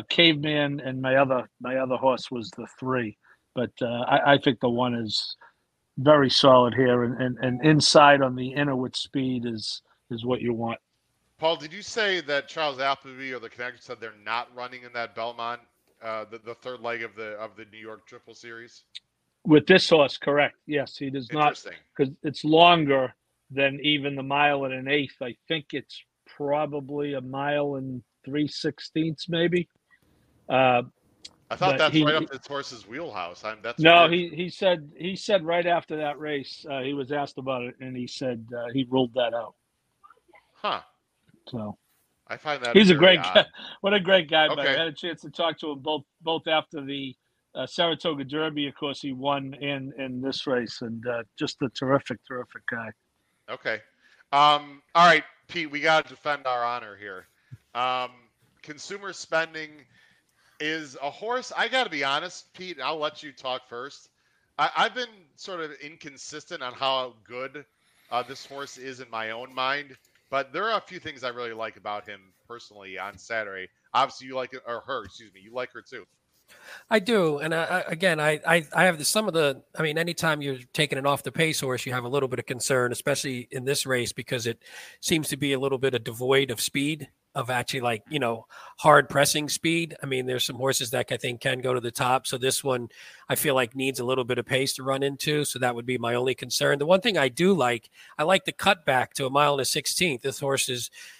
Caveman, and my other horse was the 3. But I think the 1 is very solid here, and inside on the inner with speed is what you want. Paul, did you say that Charles Appleby or the connector said they're not running in that Belmont, the third leg of the New York Triple Series? With this horse, correct. Yes, he does not, because it's longer than even the 1 1/8. I think it's probably 1 3/16, maybe. I thought that's right up his horse's wheelhouse. No, weird. He said right after that race, he was asked about it, and he said he ruled that out. Huh. So I find that he's a great guy. What a great guy! Okay. But I had a chance to talk to him both after the Saratoga Derby, of course, he won in this race, and just a terrific guy. Okay. All right, Pete, we got to defend our honor here. Consumer Spending is a horse, I got to be honest, Pete, I'll let you talk first. I've been sort of inconsistent on how good this horse is in my own mind, but there are a few things I really like about him personally on Saturday. Obviously, you like it, or her, excuse me, you like her too. I do, and I have anytime you're taking an off the pace horse, you have a little bit of concern, especially in this race, because it seems to be a little bit devoid of speed. of actually, like, you know, hard pressing speed. I mean, there's some horses that I think can go to the top. So this one, I feel like, needs a little bit of pace to run into. So that would be my only concern. The one thing I do like, I like the cutback to 1:16. This horse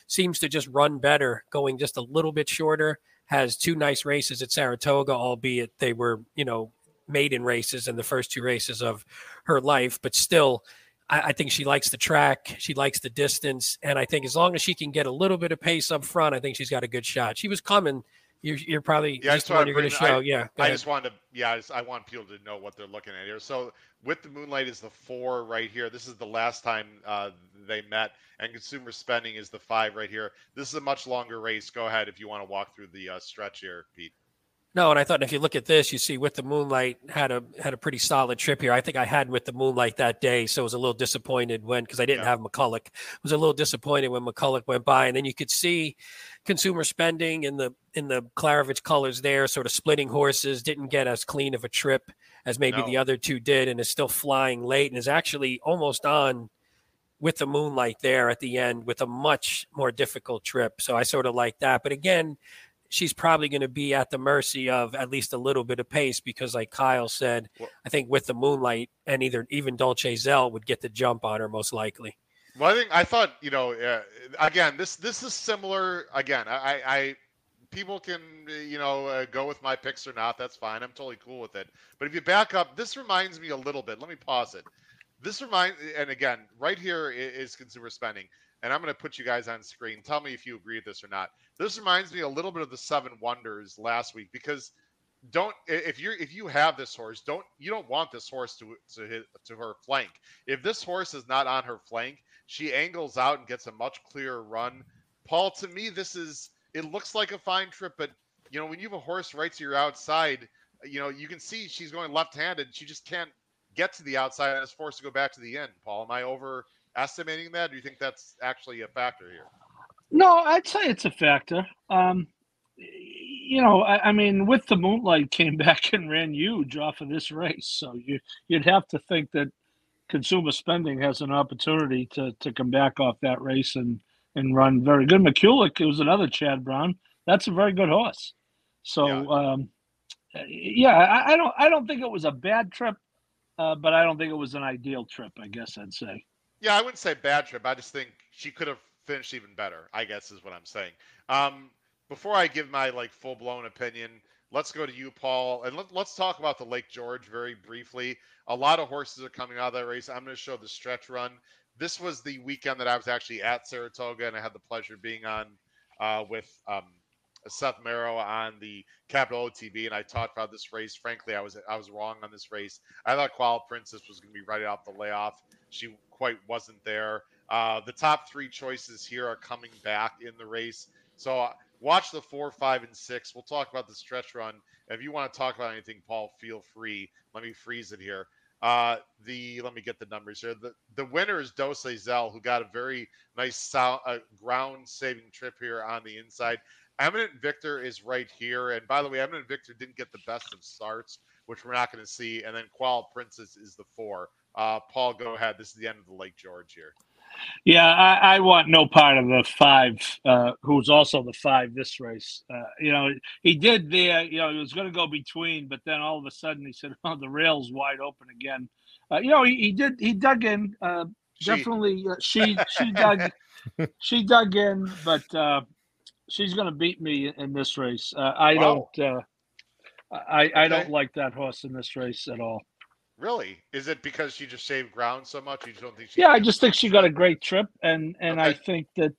seems to just run better, going just a little bit shorter, has two nice races at Saratoga, albeit they were, you know, maiden races in the first two races of her life. But still, I think she likes the track. She likes the distance. And I think as long as she can get a little bit of pace up front, I think she's got a good shot. She was coming. You're probably just the one you're going to show. I want people to know what they're looking at here. So With the Moonlight is the 4 right here. This is the last time they met. And Consumer Spending is the 5 right here. This is a much longer race. Go ahead if you want to walk through the stretch here, Pete. No, and I thought if you look at this, you see With the Moonlight had a pretty solid trip here. I think I had With the Moonlight that day, so I was a little disappointed because I didn't have McCulloch. I was a little disappointed when McCulloch went by, and then you could see Consumer Spending in the Klaravich colors there, sort of splitting horses, didn't get as clean of a trip as maybe the other two did, and is still flying late and is actually almost on With the Moonlight there at the end with a much more difficult trip. So I sort of like that. But again, she's probably going to be at the mercy of at least a little bit of pace because, like Kyle said, I think With the Moonlight and even Dolce Zell would get the jump on her most likely. Well, I thought, you know, again, this is similar. Again, I people can, you know, go with my picks or not. That's fine. I'm totally cool with it. But if you back up, this reminds me a little bit. Let me pause it. And again, right here is Consumer Spending. And I'm going to put you guys on screen. Tell me if you agree with this or not. This reminds me a little bit of the Seven Wonders last week, because if you have this horse, you don't want this horse to her flank. If this horse is not on her flank, she angles out and gets a much clearer run. Paul, to me, it looks like a fine trip, but you know, when you have a horse right to your outside, you know, you can see she's going left-handed. She just can't get to the outside and is forced to go back to the end. Paul, am I overestimating that? Do you think that's actually a factor here? No, I'd say it's a factor. You know, I mean, With the Moonlight came back and ran huge off of this race. So you'd have to think that Consumer Spending has an opportunity to come back off that race and run very good. McCulloch, it was another Chad Brown. That's a very good horse. So, I don't think it was a bad trip, but I don't think it was an ideal trip, I guess I'd say. Yeah, I wouldn't say bad trip. I just think she could have finished even better, I guess is what I'm saying. Before I give my full-blown opinion, let's go to you, Paul, and let's talk about the Lake George very briefly. A lot of horses are coming out of that race. I'm going to show the stretch run. This was the weekend that I was actually at Saratoga, and I had the pleasure of being on with Seth Merrow on the Capital OTB, and I talked about this race. Frankly, I was wrong on this race. I thought Qual Princess was going to be right off the layoff. She quite wasn't there. The top three choices here are coming back in the race. So watch the 4, 5, and 6. We'll talk about the stretch run. If you want to talk about anything, Paul, feel free. Let me freeze it here. Let me get the numbers here. The winner is Dolce Zell, who got a very nice ground-saving trip here on the inside. Eminent Victor is right here. And by the way, Eminent Victor didn't get the best of starts, which we're not going to see. And then Qual Princess is the 4. Paul, go ahead. This is the end of the Lake George here. Yeah, I want no part of the 5, who's also the 5 this race. You know, he did there. You know, he was going to go between, but then all of a sudden he said, "Oh, the rail's wide open again." You know, he dug in. Definitely, she dug in, but she's going to beat me in this race. I don't like that horse in this race at all. Really? Is it because she just saved ground so much? You don't think she? Yeah, I just think she got a great trip, and I think that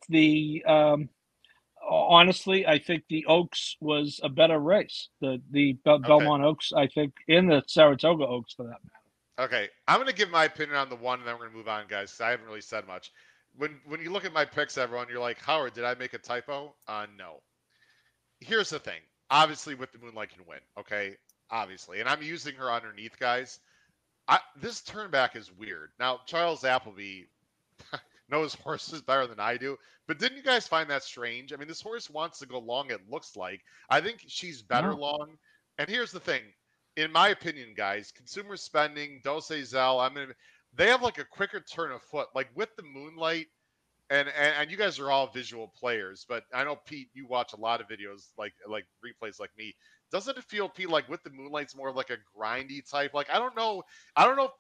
honestly, I think the Oaks was a better race. The Belmont Oaks, I think, in the Saratoga Oaks for that matter. Okay, I'm going to give my opinion on the 1, and then we're going to move on, guys, because I haven't really said much. When you look at my picks, everyone, you're like, Howard, did I make a typo? No. Here's the thing. Obviously, With the Moonlight can win. Okay, obviously, and I'm using her underneath, guys. This turn back is weird. Now, Charles Appleby knows horses better than I do, but didn't you guys find that strange? I mean, this horse wants to go long, it looks like. I think she's better long. And here's the thing. In my opinion, guys, Consumer Spending, Dolce Zell, they have a quicker turn of foot. Like, With the Moonlight And you guys are all visual players, but I know, Pete, you watch a lot of videos, like replays like me. Doesn't it feel, Pete, like With the Moonlight's more like a grindy type? Like, I don't know,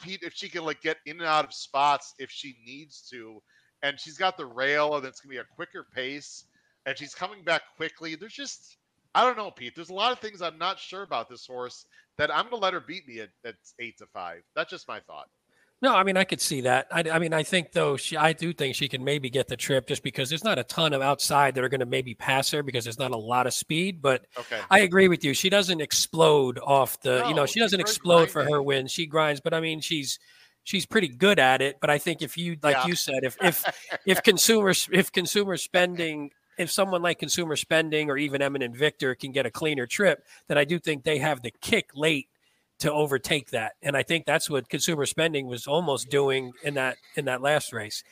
Pete, if she can, like, get in and out of spots if she needs to. And she's got the rail, and it's going to be a quicker pace. And she's coming back quickly. There's just, I don't know, Pete. There's a lot of things I'm not sure about this horse that I'm going to let her beat me at 8-5. That's just my thought. No, I mean, I could see that. I mean, I think, though, I do think she can maybe get the trip just because there's not a ton of outside that are going to maybe pass her because there's not a lot of speed. But okay. I agree with you. She doesn't explode off the, no, you know, she doesn't explode grinding for her win. She grinds. But, I mean, she's pretty good at it. But I think if you, like you said, if someone like Consumer Spending or even Eminent Victor can get a cleaner trip, then I do think they have the kick late to overtake that. And I think that's what Consumer Spending was almost doing in that last race.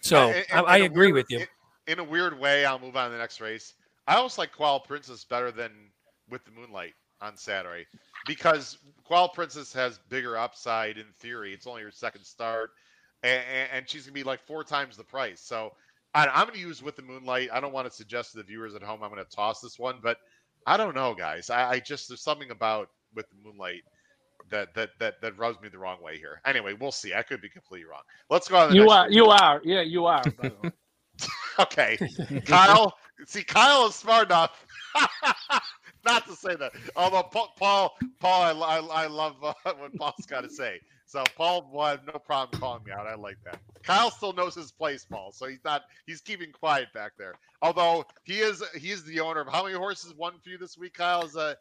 So I agree with you. In a weird way, I'll move on to the next race. I almost like Qual Princess better than With the Moonlight on Saturday because Qual Princess has bigger upside in theory. It's only her second start, and she's going to be like 4 times the price. So I'm going to use With the Moonlight. I don't want to suggest to the viewers at home I'm going to toss this one, but I don't know, guys. I just, there's something about With the Moonlight that rubs me the wrong way here. Anyway, we'll see. I could be completely wrong. Let's go on to the next one. You are. By the way. Okay. Kyle. See, Kyle is smart enough not to say that. Although Paul, I love what Paul's got to say. So Paul will have no problem calling me out. I like that. Kyle still knows his place, Paul. So he's keeping quiet back there. Although he is the owner of how many horses won for you this week, Kyle, as a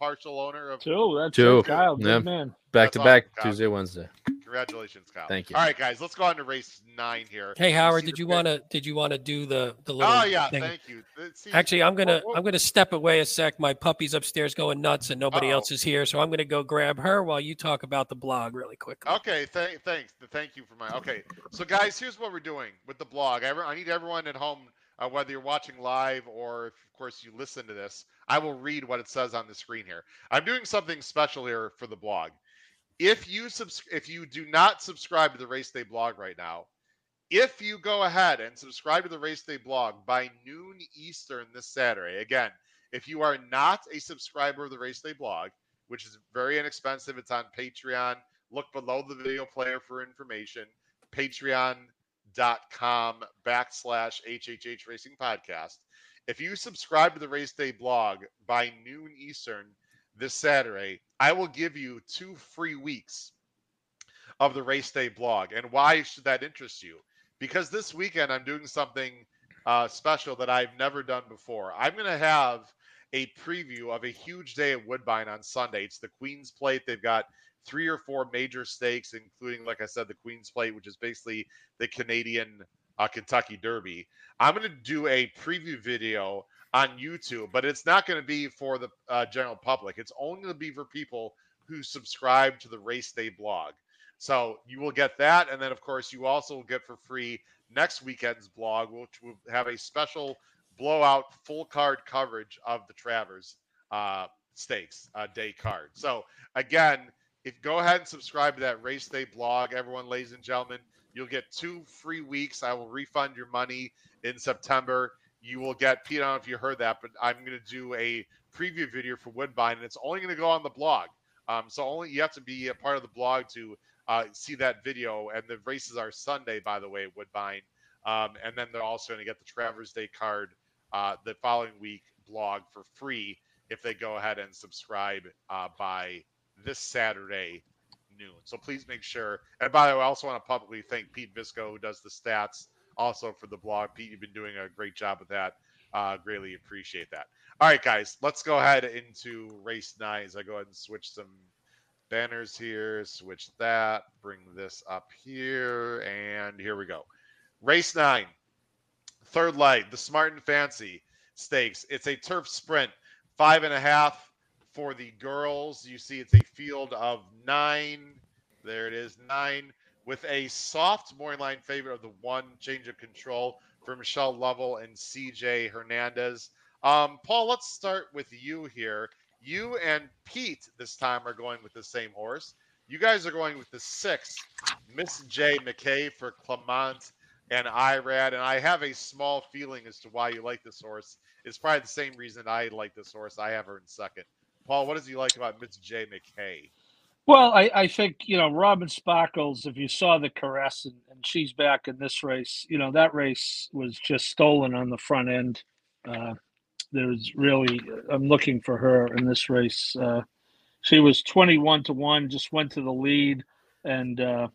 partial owner of 2. That's 2. Kyle, good man. Back to back, Tuesday, Wednesday. Congratulations, Kyle. Thank you. All right, guys, let's go on to race 9 here. Hey, Howard, did you want to do the little? Oh yeah, thing? Thank you. See, actually, I'm gonna step away a sec. My puppy's upstairs going nuts, and nobody else is here, so I'm gonna go grab her while you talk about the blog really quickly. Okay, thanks. Thank you for my. Okay, so guys, here's what we're doing with the blog. I need everyone at home, whether you're watching live or, if, of course, you listen to this. I will read what it says on the screen here. I'm doing something special here for the blog. If you do not subscribe to the Race Day blog right now, if you go ahead and subscribe to the Race Day blog by noon Eastern this Saturday, again, if you are not a subscriber of the Race Day blog, which is very inexpensive, it's on Patreon. Look below the video player for information. Patreon.com/HHH Racing Podcast. If you subscribe to the Race Day blog by noon Eastern this Saturday, I will give you 2 free weeks of the Race Day blog. And why should that interest you? Because this weekend I'm doing something special that I've never done before. I'm going to have a preview of a huge day at Woodbine on Sunday. It's the Queen's Plate. They've got 3 or 4 major stakes, including, like I said, the Queen's Plate, which is basically the Canadian Kentucky Derby. I'm going to do a preview video on YouTube, but it's not going to be for the general public. It's only going to be for people who subscribe to the Race Day blog. So you will get that. And then, of course, you also will get for free next weekend's blog, which will have a special blowout full card coverage of the Travers stakes day card. So, again, go ahead and subscribe to that Race Day blog, everyone, ladies and gentlemen. You'll get 2 free weeks. I will refund your money in September. You will get, Pete, I don't know if you heard that, but I'm going to do a preview video for Woodbine, and it's only going to go on the blog. So you have to be a part of the blog to see that video. And the races are Sunday, by the way, at Woodbine. And then they're also going to get the Travers Day card the following week blog for free if they go ahead and subscribe by this Saturday noon. So please make sure. And by the way, I also want to publicly thank Pete Visco, who does the stats also for the blog. Pete, you've been doing a great job with that. Greatly appreciate that. All right, guys, let's go ahead into race 9. As I go ahead and switch some banners here, switch that, bring this up here, and here we go. Race 9, third leg, the Smart and Fancy Stakes. It's a turf sprint, 5.5. For the girls, you see it's a field of 9. There it is, 9, with a soft morning line favorite of the 1, Change of Control, for Michelle Lovell and CJ Hernandez. Paul, let's start with you here. You and Pete this time are going with the same horse. You guys are going with the 6, Miss J. McKay for Clement and Irad, and I have a small feeling as to why you like this horse. It's probably the same reason I like this horse. I have her in second. Paul, what does he like about Miss J. McKay? Well, I think, you know, Robin Sparkles, if you saw the Caress, and she's back in this race, you know, that race was just stolen on the front end. There's really, I'm looking for her in this race. She was 21-1, just went to the lead. And, well,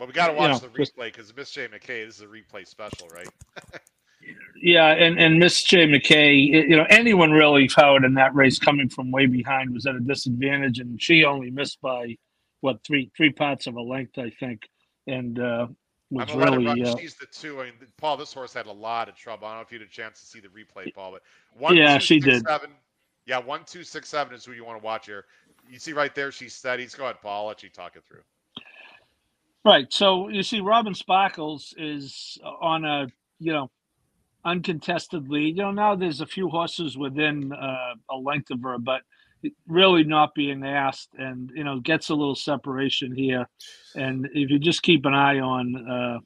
we got to watch, you know, the replay, because Miss J. McKay, this is a replay special, right? Yeah, and Miss J. McKay, you know, anyone really, Howard, in that race coming from way behind was at a disadvantage, and she only missed by, what, three parts of a length, I think, and was really... she's the two. I mean, Paul, this horse had a lot of trouble. I don't know if you had a chance to see the replay, Paul, but... One, two, six, seven. Yeah, 1, 2, 6, 7 is who you want to watch here. You see right there, she's steady. Go ahead, Paul. I'll let you talk it through. Right, so you see Robin Sparkles is on a, you know, uncontestedly, you know, now there's a few horses within a length of her, but really not being asked, and, you know, gets a little separation here. And if you just keep an eye on,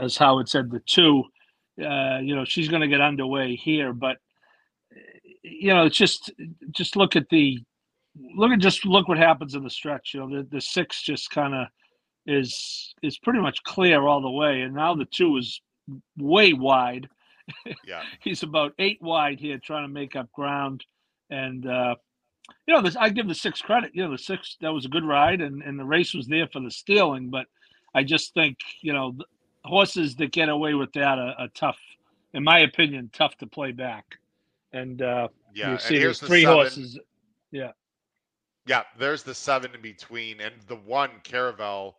as Howard said, the two, you know, she's going to get underway here. But, you know, it's just look at the look what happens in the stretch. You know, the six just kind of is pretty much clear all the way, and now the two is way wide. Yeah. He's about 8 wide here trying to make up ground. And you know, this, I give the 6 credit. You know, the 6, that was a good ride, and the race was there for the stealing, but I just think, you know, horses that get away with that are tough, in my opinion, tough to play back. And yeah, you see, and here's the 3 7. Horses. Yeah. Yeah, there's the 7 in between, and the 1 Caravel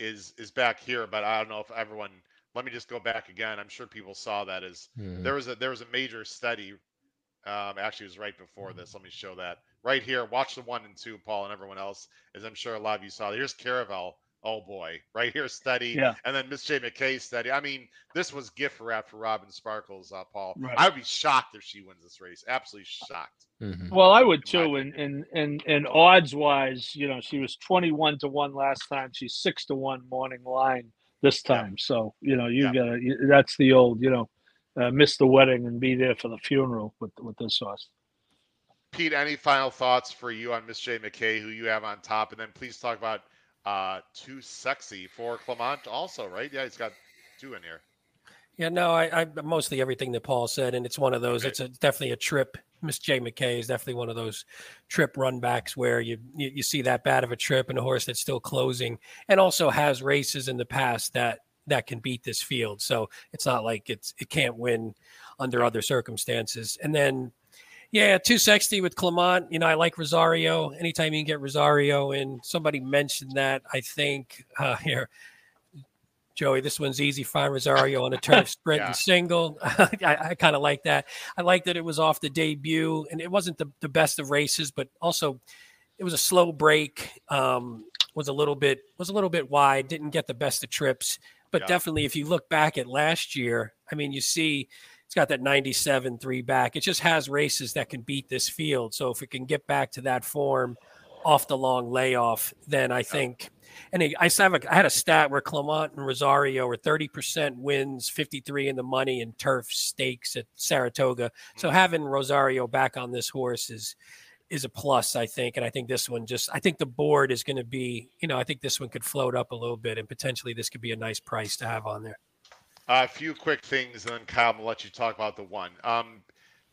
is back here, but I don't know if everyone... Let me just go back again. I'm sure people saw that as there was a major study. Actually, it was right before this. Let me show that right here. Watch the 1 and 2, Paul, and everyone else, as I'm sure a lot of you saw. Here's Caravel. Oh boy, right here, steady, yeah. And then Miss J. McKay, steady. I mean, this was gift wrap for Robin Sparkles, Paul. Right. I would be shocked if she wins this race. Absolutely shocked. Mm-hmm. Well, I would too. And odds wise, you know, she was 21-1 last time. She's 6-1 morning line this time. Yeah. So, you know, you gotta, that's the old, you know, miss the wedding and be there for the funeral with this horse. Pete, any final thoughts for you on Miss J. McKay, who you have on top? And then please talk about Too Sexy for Clement also, right? Yeah, he's got 2 in here. Yeah, no, I mostly everything that Paul said, and it's one of those, it's definitely a trip. Miss J. McKay is definitely one of those trip run backs where you see that bad of a trip and a horse that's still closing and also has races in the past that can beat this field. So it's not like it can't win under other circumstances. And then, yeah, 260 with Clement. You know, I like Rosario. Anytime you can get Rosario in, somebody mentioned that, I think, here. Joey, this one's easy. Find Rosario on a turf sprint and single. I kind of like that. I like that it was off the debut, and it wasn't the best of races, but also it was a slow break. Was a little bit wide. Didn't get the best of trips, but definitely, if you look back at last year, I mean, you see it's got that 97-3 back. It just has races that can beat this field. So if it can get back to that form off the long layoff, then I think. And I had a stat where Clement and Rosario were 30% wins, 53 in the money, and turf stakes at Saratoga. So having Rosario back on this horse is a plus, I think. And I think this one I think the board is going to be, you know, I think this one could float up a little bit, and potentially this could be a nice price to have on there. A few quick things, and then Kyle will let you talk about the 1.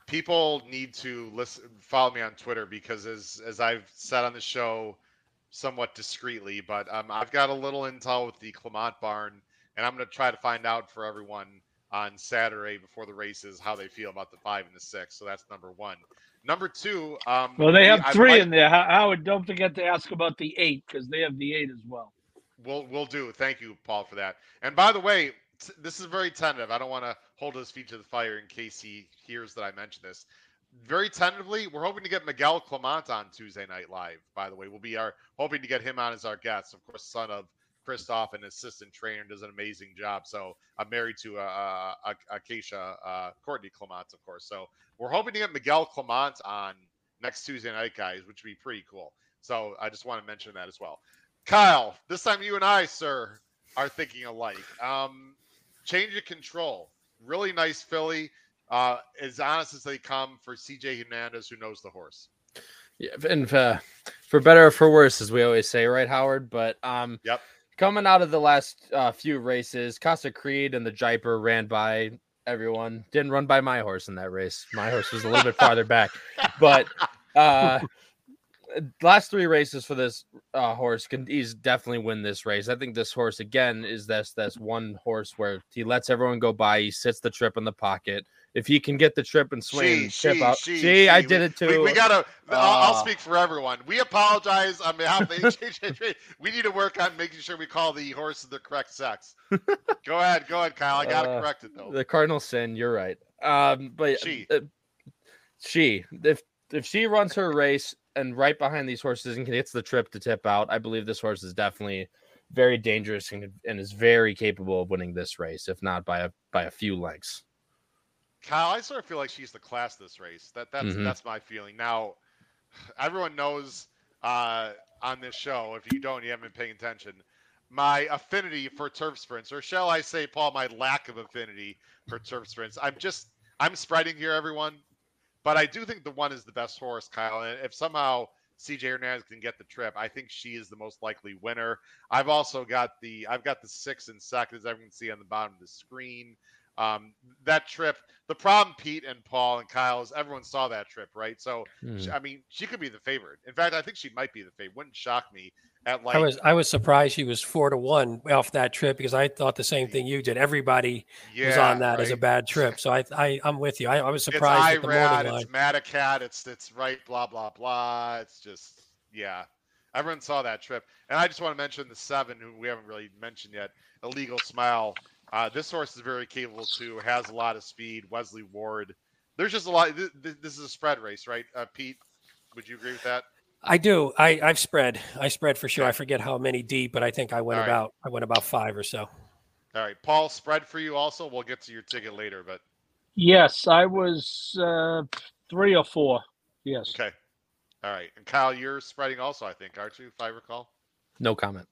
People need to follow me on Twitter, because as I've said on the show, somewhat discreetly, but I've got a little intel with the Clement barn, and I'm going to try to find out for everyone on Saturday before the races how they feel about the 5 and the 6. So that's number 1. Number 2. Well, they have 3 in there. Howard, don't forget to ask about the 8, because they have the 8 as well. We'll do. Thank you, Paul, for that. And by the way, this is very tentative. I don't want to hold his feet to the fire in case he hears that I mentioned this. Very tentatively, we're hoping to get Miguel Clement on Tuesday Night Live, by the way. We'll be hoping to get him on as our guest. Of course, son of Christoph, an assistant trainer, does an amazing job. So I'm married to Acacia Courtney Clement, of course. So we're hoping to get Miguel Clement on next Tuesday night, guys, which would be pretty cool. So I just want to mention that as well. Kyle, this time you and I, sir, are thinking alike. Change of Control, really nice filly, as honest as they come for CJ Hernandez, who knows the horse. Yeah, and for better or for worse, as we always say, right, Howard? But yep. Coming out of the last few races, Casa Creed and the Jiper ran by everyone. Didn't run by my horse in that race. My horse was a little bit farther back. But last three races for this horse, he's definitely win this race. I think this horse, again, is that's one horse where he lets everyone go by. He sits the trip in the pocket. If he can get the trip and swing, chip out. See, I did it too. We gotta. I'll speak for everyone. We apologize on behalf of HHH. We need to work on making sure we call the horse the correct sex. Go ahead, Kyle. I gotta correct it though. The cardinal sin. You're right. But she, if she runs her race and right behind these horses and gets the trip to tip out, I believe this horse is definitely very dangerous and is very capable of winning this race, if not by a few lengths. Kyle, I sort of feel like she's the class this race. That's my feeling. Now, everyone knows on this show, if you don't, you haven't been paying attention, my affinity for turf sprints, or shall I say, Paul, my lack of affinity for turf sprints. I'm spreading here, everyone. But I do think the one is the best horse, Kyle. And if somehow CJ Hernandez can get the trip, I think she is the most likely winner. I've also got the 6 and 2, as everyone can see on the bottom of the screen. That trip, the problem, Pete and Paul and Kyle, is everyone saw that trip, right? So, she could be the favorite. In fact, I think she might be the favorite. Wouldn't shock me. I was surprised she was 4-1 off that trip because I thought the same thing you did. Everybody was on that as a bad trip. So I'm with you. I was surprised. It's Irad, it's Matacat, it's right, blah, blah, blah. It's just, yeah. Everyone saw that trip. And I just want to mention the 7, who we haven't really mentioned yet, Illegal Smile. This horse is very capable too, has a lot of speed. Wesley Ward. There's just a lot. This is a spread race, right? Pete, would you agree with that? I do. I've spread. I spread for sure. I forget how many deep, but I think I went about 5 or so. All right. Paul, spread for you also. We'll get to your ticket later, but. Yes, I was 3 or 4. Yes. Okay. All right. And Kyle, you're spreading also, I think, aren't you, if I recall? No comment.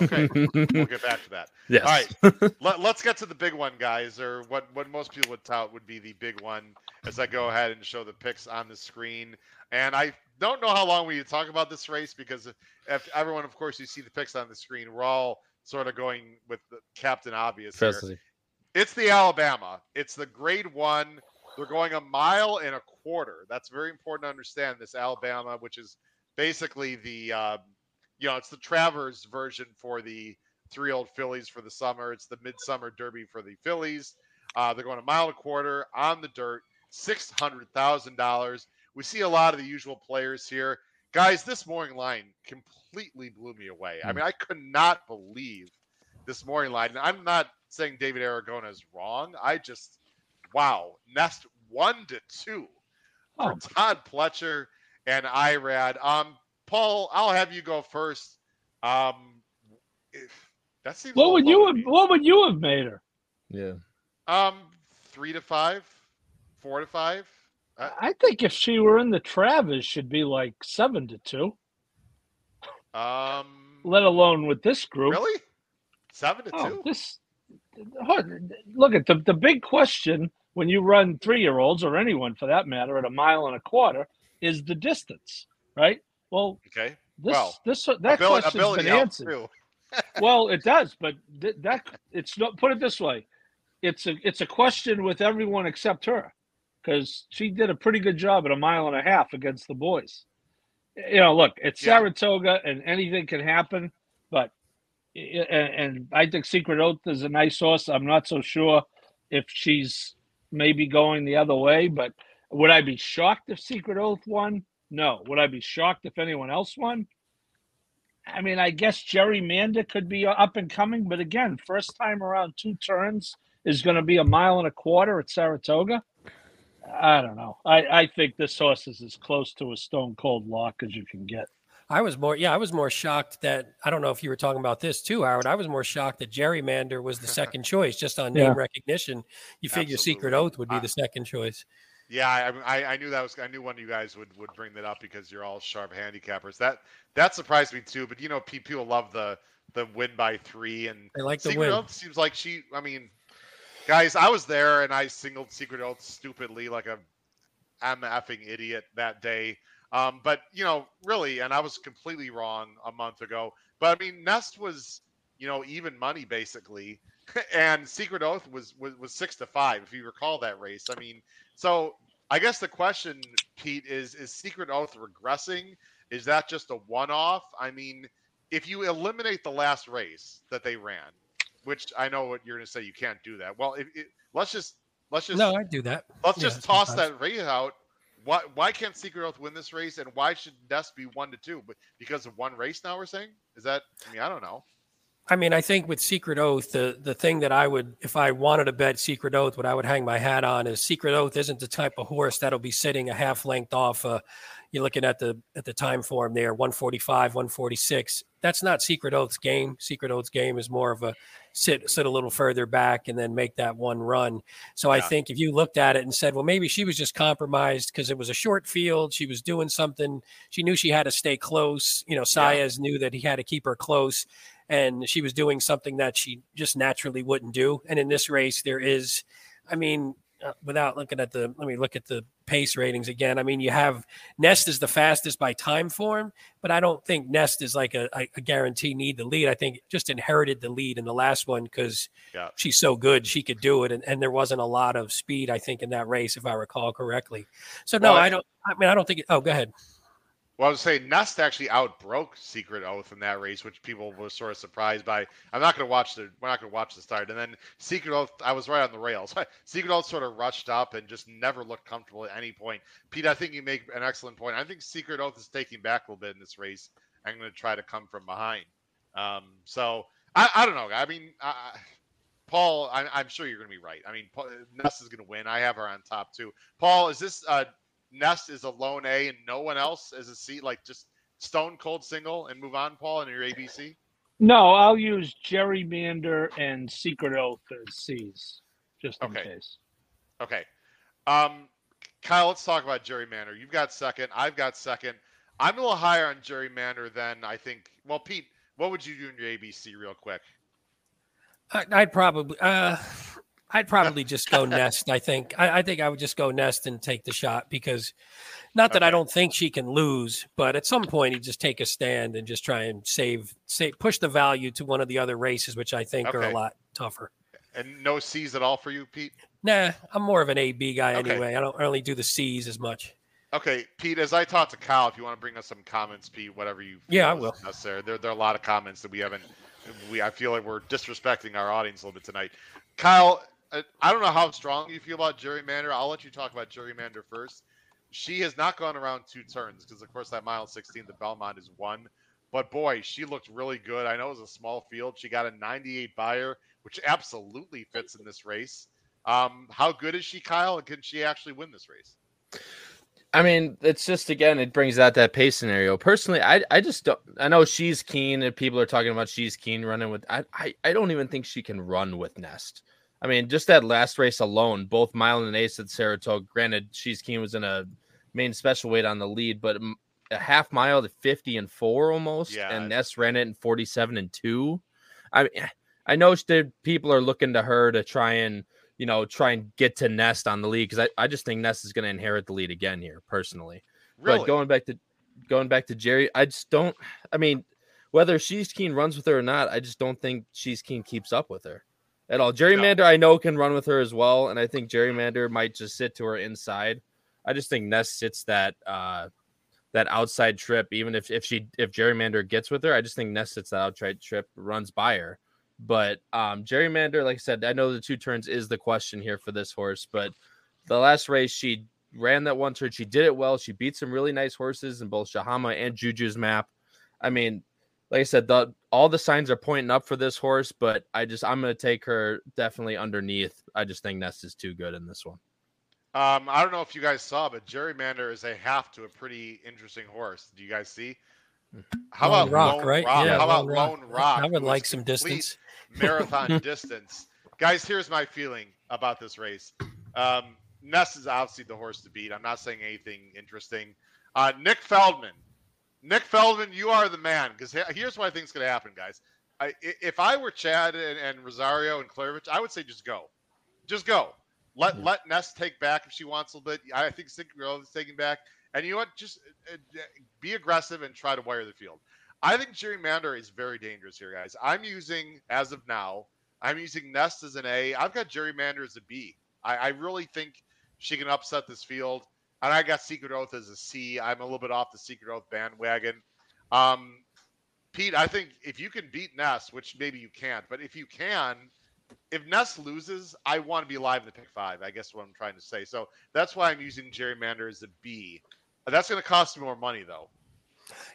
Okay, we'll get back to that. Yes. All right, let's get to the big one, guys, or what most people would tout would be the big one, as I go ahead and show the picks on the screen. And I don't know how long we need to talk about this race, because if everyone, of course, you see the picks on the screen, we're all sort of going with the Captain Obvious here. It's the Alabama. It's the grade one. They're going 1.25 miles. That's very important to understand, this Alabama, which is basically the it's the Travers version for the 3-year-old fillies for the summer. It's the Midsummer Derby for the fillies. They're going 1.25 miles on the dirt, $600,000. We see a lot of the usual players here. Guys, this morning line completely blew me away. I mean, I could not believe this morning line. And I'm not saying David Aragona is wrong. I just, wow, nest 1-2 for Todd Pletcher and Irad. Paul, I'll have you go first. What would you have made her? Yeah. 3 to 5, 4 to 5. I think if she were in the Travers, she'd be like 7 to 2. Let alone with this group. Really? 7 to 2. Look at the big question when you run 3-year-olds or anyone for that matter at 1.25 miles is the distance, right? Well, okay. That question's been answered. Well, it does, but it's not. Put it this way, it's a question with everyone except her, because she did a pretty good job at 1.5 miles against the boys. Look, it's Saratoga, and anything can happen. But and I think Secret Oath is a nice horse. I'm not so sure if she's maybe going the other way, but would I be shocked if Secret Oath won? No. Would I be shocked if anyone else won? I mean, I guess Jerry Manda could be up and coming, but again, first time around 2 turns is going to be 1.25 miles at Saratoga. I don't know. I think this horse is as close to a stone cold lock as you can get. I was more shocked that, I don't know if you were talking about this too, Howard. I was more shocked that Jerry Manda was the second choice just on name recognition. You figure Secret Oath would be the second choice. Yeah, I knew that was. I knew one of you guys would bring that up because you're all sharp handicappers. That surprised me too. But people love the the win by 3. And I like the Secret Oath seems like she, I mean, guys, I was there and I singled Secret Oath stupidly like I'm an effing idiot that day. But, you know, really, and I was completely wrong a month ago. But, I mean, Nest was, you know, even money basically. And Secret Oath was 6-5, if you recall that race. I mean, so I guess the question, Pete, is Secret Oath regressing? Is that just a one-off? I mean, if you eliminate the last race that they ran, which I know what you're going to say, you can't do that. Well, let's just no, I do that. Let's just toss that race out. Why can't Secret Oath win this race, and why should Nest be 1-2? But because of one race now, we're saying? Is that? I mean, I don't know. I mean, I think with Secret Oath, the thing that I would, if I wanted to bet Secret Oath, what I would hang my hat on is Secret Oath isn't the type of horse that'll be sitting a half length off. You're looking at the time form there, 145, 146. That's not Secret Oath's game. Secret Oath's game is more of a sit a little further back and then make that one run. So yeah. I think if you looked at it and said, well, maybe she was just compromised because it was a short field. She was doing something. She knew she had to stay close. You know, Saez knew that he had to keep her close. And she was doing something that she just naturally wouldn't do. And in this race, there is, I mean, without looking at the, let me look at the pace ratings again. I mean, you have Nest is the fastest by time form, but I don't think Nest is like a guarantee need the lead. I think just inherited the lead in the last one because she's so good. She could do it. And there wasn't a lot of speed, I think, in that race, if I recall correctly. So no, I don't think, go ahead. Well, I was saying Nest actually outbroke Secret Oath in that race, which people were sort of surprised by. We're not going to watch the start. And then Secret Oath, I was right on the rails. Secret Oath sort of rushed up and just never looked comfortable at any point. Pete, I think you make an excellent point. I think Secret Oath is taking back a little bit in this race. I'm going to try to come from behind. So I don't know. I mean, Paul, I'm sure you're going to be right. I mean, Nest is going to win. I have her on top too. Paul, is this Nest is a lone A and no one else as a C, like just stone cold single and move on, Paul, and your ABC? No, I'll use Gerrymander and Secret Oath as C's, just in case. Okay. Kyle, let's talk about Gerrymander. You've got second. I've got second. I'm a little higher on Gerrymander than I think. Well, Pete, what would you do in your ABC real quick? I'd probably just go Nest. I think I would just go Nest and take the shot because not that I don't think she can lose, but at some point you just take a stand and just try and save, push the value to one of the other races, which I think are a lot tougher. And no C's at all for you, Pete? Nah, I'm more of an AB guy anyway. I only do the C's as much. Okay, Pete, as I talked to Kyle, if you want to bring us some comments, Pete, whatever you feel I will. Necessary. There are a lot of comments that we haven't. I feel like we're disrespecting our audience a little bit tonight. Kyle, I don't know how strong you feel about Gerrymander. I'll let you talk about Gerrymander first. She has not gone around two turns because, of course, that mile 16, the Belmont is one. But, boy, she looked really good. I know it was a small field. She got a 98 buyer, which absolutely fits in this race. How good is she, Kyle? And can she actually win this race? I mean, it's just, again, it brings out that pace scenario. Personally, I just don't – I know she's keen, and people are talking about she's keen running with – I don't even think she can run with Nest. I mean, just that last race alone, both Mile and Ace at Saratoga. Granted, She's Keen was in a main special weight on the lead, but a half mile to 50-4 almost, and Ness ran it in 47-2. I mean, I know people are looking to her to try and get to Nest on the lead because I just think Ness is going to inherit the lead again here, personally. Really? But going back to Jerry, I just don't. I mean, whether She's Keen runs with her or not, I just don't think She's Keen keeps up with her at all. Gerrymander, I know, can run with her as well, and I think Gerrymander might just sit to her inside. I just think Ness sits that outside trip, even if Gerrymander gets with her. I just think Ness sits that outside trip, runs by her. But Gerrymander, like I said, I know the two turns is the question here for this horse, but the last race she ran that one turn. She did it well. She beat some really nice horses in both Shahama and Juju's Map. I mean, like I said, all the signs are pointing up for this horse, but I'm going to take her definitely underneath. I just think Nest is too good in this one. I don't know if you guys saw, but Gerrymander is a half to a pretty interesting horse. Do you guys see? How about Lone Rock, right? Yeah, Lone Rock? I would like some distance. Marathon distance. Guys, here's my feeling about this race. Nest is obviously the horse to beat. I'm not saying anything interesting. Nick Feldman. Nick Feldman, you are the man, because here's what I think is going to happen, guys. If I were Chad and Rosario and Klaravich, I would say just go. Just go. Let Ness take back if she wants a little bit. I think Cinco is taking back. And you know what? Just be aggressive and try to wire the field. I think Gerrymander is very dangerous here, guys. I'm using, as of now, I'm using Nest as an A. I've got Gerrymander as a B. I really think she can upset this field. And I got Secret Oath as a C. I'm a little bit off the Secret Oath bandwagon. Pete, I think if you can beat Ness, which maybe you can't, but if you can, if Ness loses, I want to be live in the pick five, I guess is what I'm trying to say. So that's why I'm using Gerrymander as a B. That's going to cost me more money, though.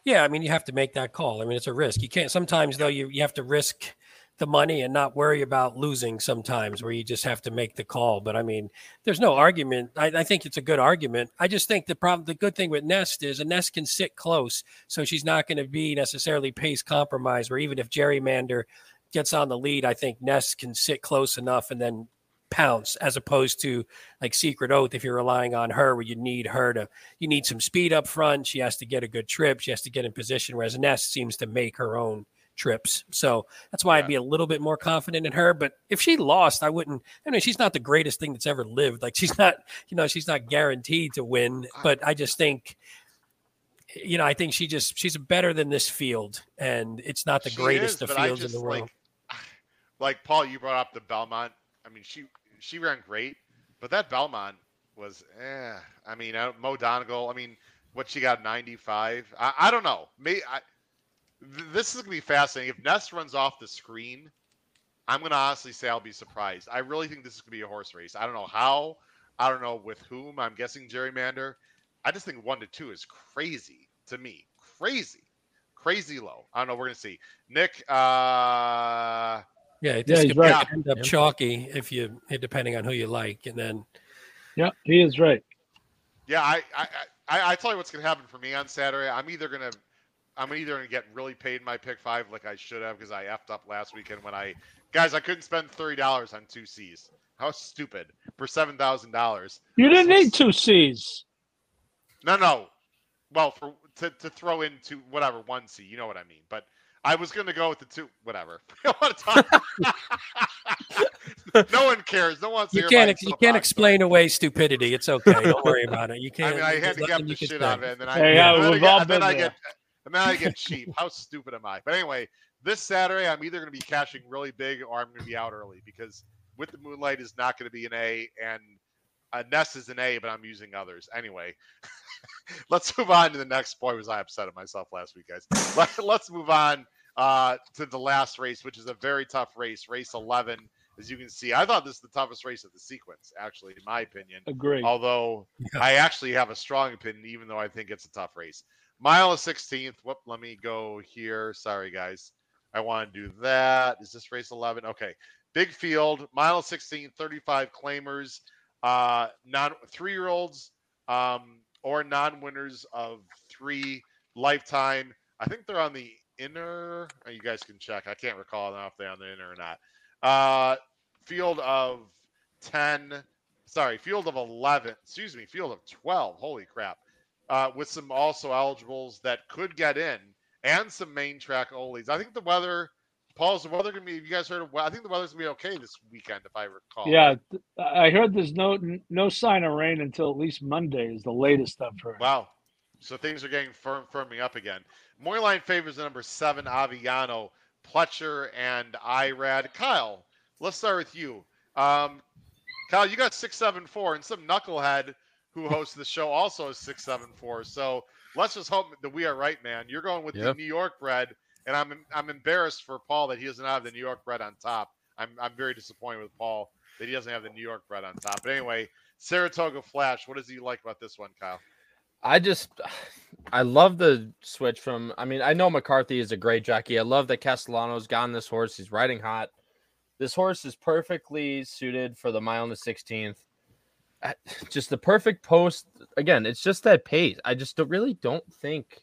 Yeah, I mean, you have to make that call. I mean, it's a risk. You can't sometimes, though, you have to risk the money and not worry about losing sometimes where you just have to make the call. But, I mean, there's no argument. I think it's a good argument. I just think the good thing with Nest is a Nest can sit close, so she's not going to be necessarily pace compromised, where even if Gerrymander gets on the lead, I think Nest can sit close enough and then pounce, as opposed to like Secret Oath, if you're relying on her, where you need her to, you need some speed up front. She has to get a good trip. She has to get in position, whereas Ness seems to make her own trips. So that's why I'd be a little bit more confident in her. But if she lost, I wouldn't. I mean, she's not the greatest thing that's ever lived. Like, she's not, you know, she's not guaranteed to win. But I just think, you know, I think she's better than this field, and it's not the greatest of fields in the world. Like Paul, you brought up the Belmont. I mean, she ran great, but that Belmont was, I mean, Mo Donegal, I mean, what she got, 95? I don't know. This is going to be fascinating. If Ness runs off the screen, I'm going to honestly say I'll be surprised. I really think this is going to be a horse race. I don't know how. I don't know with whom. I'm guessing Gerrymander. I just think 1 to 2 is crazy to me. Crazy low. I don't know. We're going to see. Nick, yeah, this could right. end up chalky if you, depending on who you like, and then. Yeah, he is right. Yeah, I tell you what's gonna happen for me on Saturday. I'm either gonna get really paid in my pick five, like I should have, because I effed up last weekend when I couldn't spend $30 on 2 C's. How stupid, for $7,000. You didn't need 2 C's. No. Well, for to throw into whatever 1 C, you know what I mean, but. I was going to go with the 2, whatever. I want to talk. No one cares. No one. You can't explain away stupidity. It's okay. Don't worry about it. You can't. I mean, I had to get the shit out of it, and then I get cheap. How stupid am I? But anyway, this Saturday, I'm either going to be cashing really big, or I'm going to be out early, because With the Moonlight is not going to be an A, and Ness is an A, but I'm using others anyway. Let's move on to the next. Boy, was I upset at myself last week, guys. Let's move on to the last race, which is a very tough race, race 11. As you can see, I thought this is the toughest race of the sequence, actually, in my opinion. Agree. Although I actually have a strong opinion, even though I think it's a tough race. Mile 16th. Whoop, let me go here. Sorry, guys. I want to do that. Is this race 11? Okay. Big field, mile 16, 35 claimers, non 3-year-olds, or non-winners of 3 lifetime. I think they're on the inner. You guys can check. I can't recall if they're on the inner or not. Field of 10. Sorry, field of 11. Excuse me, field of 12. Holy crap. With some also eligibles that could get in, and some main track onlys. I think the weather, Paul's the weather going to be, have you guys heard of, I think the weather's going to be okay this weekend, if I recall. Yeah, I heard there's no sign of rain until at least Monday is the latest I've heard. Wow. So things are getting firming up again. Moyline favors the number 7, Aviano, Pletcher, and Irad. Kyle, let's start with you. Kyle, you got 674, and some knucklehead who hosts the show also is 674. So let's just hope that we are right, man. You're going with the New York bred. And I'm embarrassed for Paul that he doesn't have the New York bred on top. I'm very disappointed with Paul that he doesn't have the New York bred on top. But anyway, Saratoga Flash, what does he like about this one, Kyle? I love the switch from, I mean, I know McCarthy is a great jockey. I love that Castellano's gotten this horse. He's riding hot. This horse is perfectly suited for the mile and the 16th. Just the perfect post. Again, it's just that pace. I just really don't think.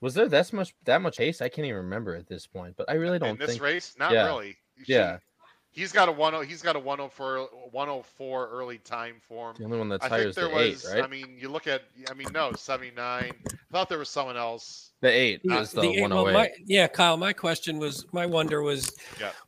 Was there that much haste? I can't even remember at this point, but I really don't think. In this race? Not really. Yeah. He's got a 104 early time form. The only one that tires the 8, right? I mean, you look at, no, 79. I thought there was someone else. 8 as the 108. Well, Kyle, my question was, my wonder was,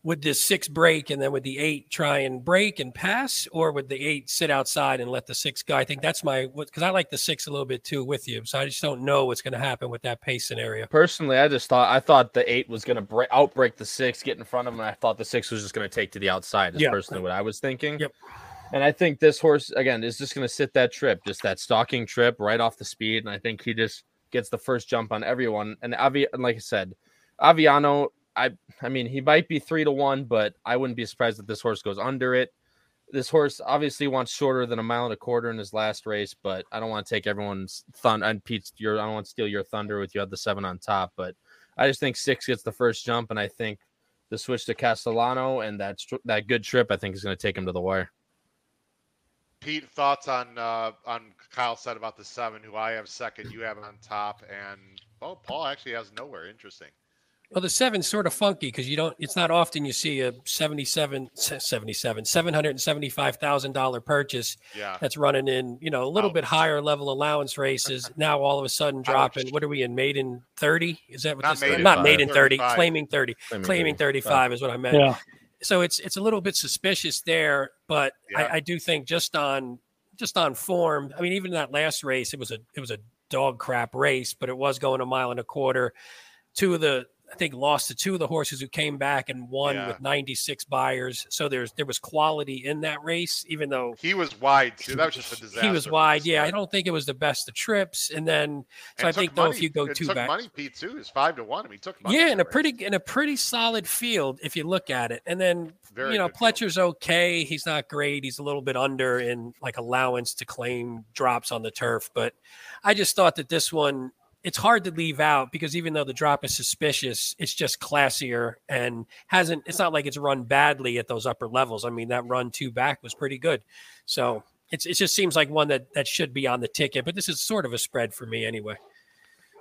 would this 6 break and then would the 8 try and break and pass, or would the 8 sit outside and let the 6 go? I think that's because I like the 6 a little bit too with you. So I just don't know what's going to happen with that pace scenario. Personally, I thought the 8 was going to outbreak the 6, get in front of him. And I thought the 6 was just going to take to the outside is personally what I was thinking. Yep. And I think this horse, again, is just going to sit that trip, just that stalking trip right off the speed. And I think he just gets the first jump on everyone. And like I said, Aviano, I mean, he might be 3-1, but I wouldn't be surprised if this horse goes under it. This horse obviously wants shorter than 1.25 miles in his last race, but I don't want to take everyone's thunder. And Pete, I don't want to steal your thunder with you at the 7 on top, but I just think 6 gets the first jump. And I think the switch to Castellano and that good trip, I think, is going to take him to the wire. Pete, thoughts on Kyle's side about the 7, who I have second, you have on top, and Paul actually has nowhere. Interesting. Well, the 7's sort of funky because it's not often you see a $775,000 purchase that's running in, a little bit higher level allowance races. Now all of a sudden dropping. What are we in? Made in 30? Is that what this is? Not made in 30. Claiming 30. Claiming 35 is what I meant. Yeah. So it's a little bit suspicious there, but I do think just on form. I mean, even that last race, it was a dog crap race, but it was going 1.25 miles. Lost to 2 of the horses who came back and won with 96 buyers. So there was quality in that race, even though he was wide too. That was just a disaster. He was wide. Yeah. I don't think it was the best of trips. And then, so I think though, if you go too back, money Pete too is 5-1. I mean, took money. Yeah. In a pretty solid field if you look at it. And then, Pletcher's okay. He's not great. He's a little bit under in like allowance to claim drops on the turf. But I just thought that this one, it's hard to leave out because even though the drop is suspicious, it's just classier and it's not like it's run badly at those upper levels. I mean, that run 2 back was pretty good. So it just seems like one that should be on the ticket, but this is sort of a spread for me anyway.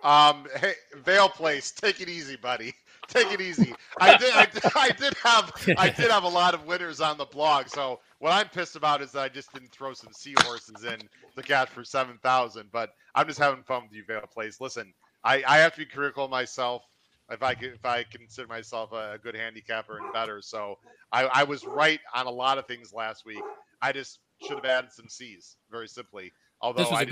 Hey, Vale Place, take it easy, buddy. Take it easy. I did have a lot of winners on the blog. So what I'm pissed about is that I just didn't throw some seahorses in the cash for 7,000, but I'm just having fun with you, Vale Place. Listen, I have to be critical of myself if I consider myself a good handicapper and better. So I was right on a lot of things last week. I just should have added some C's, very simply. Although this was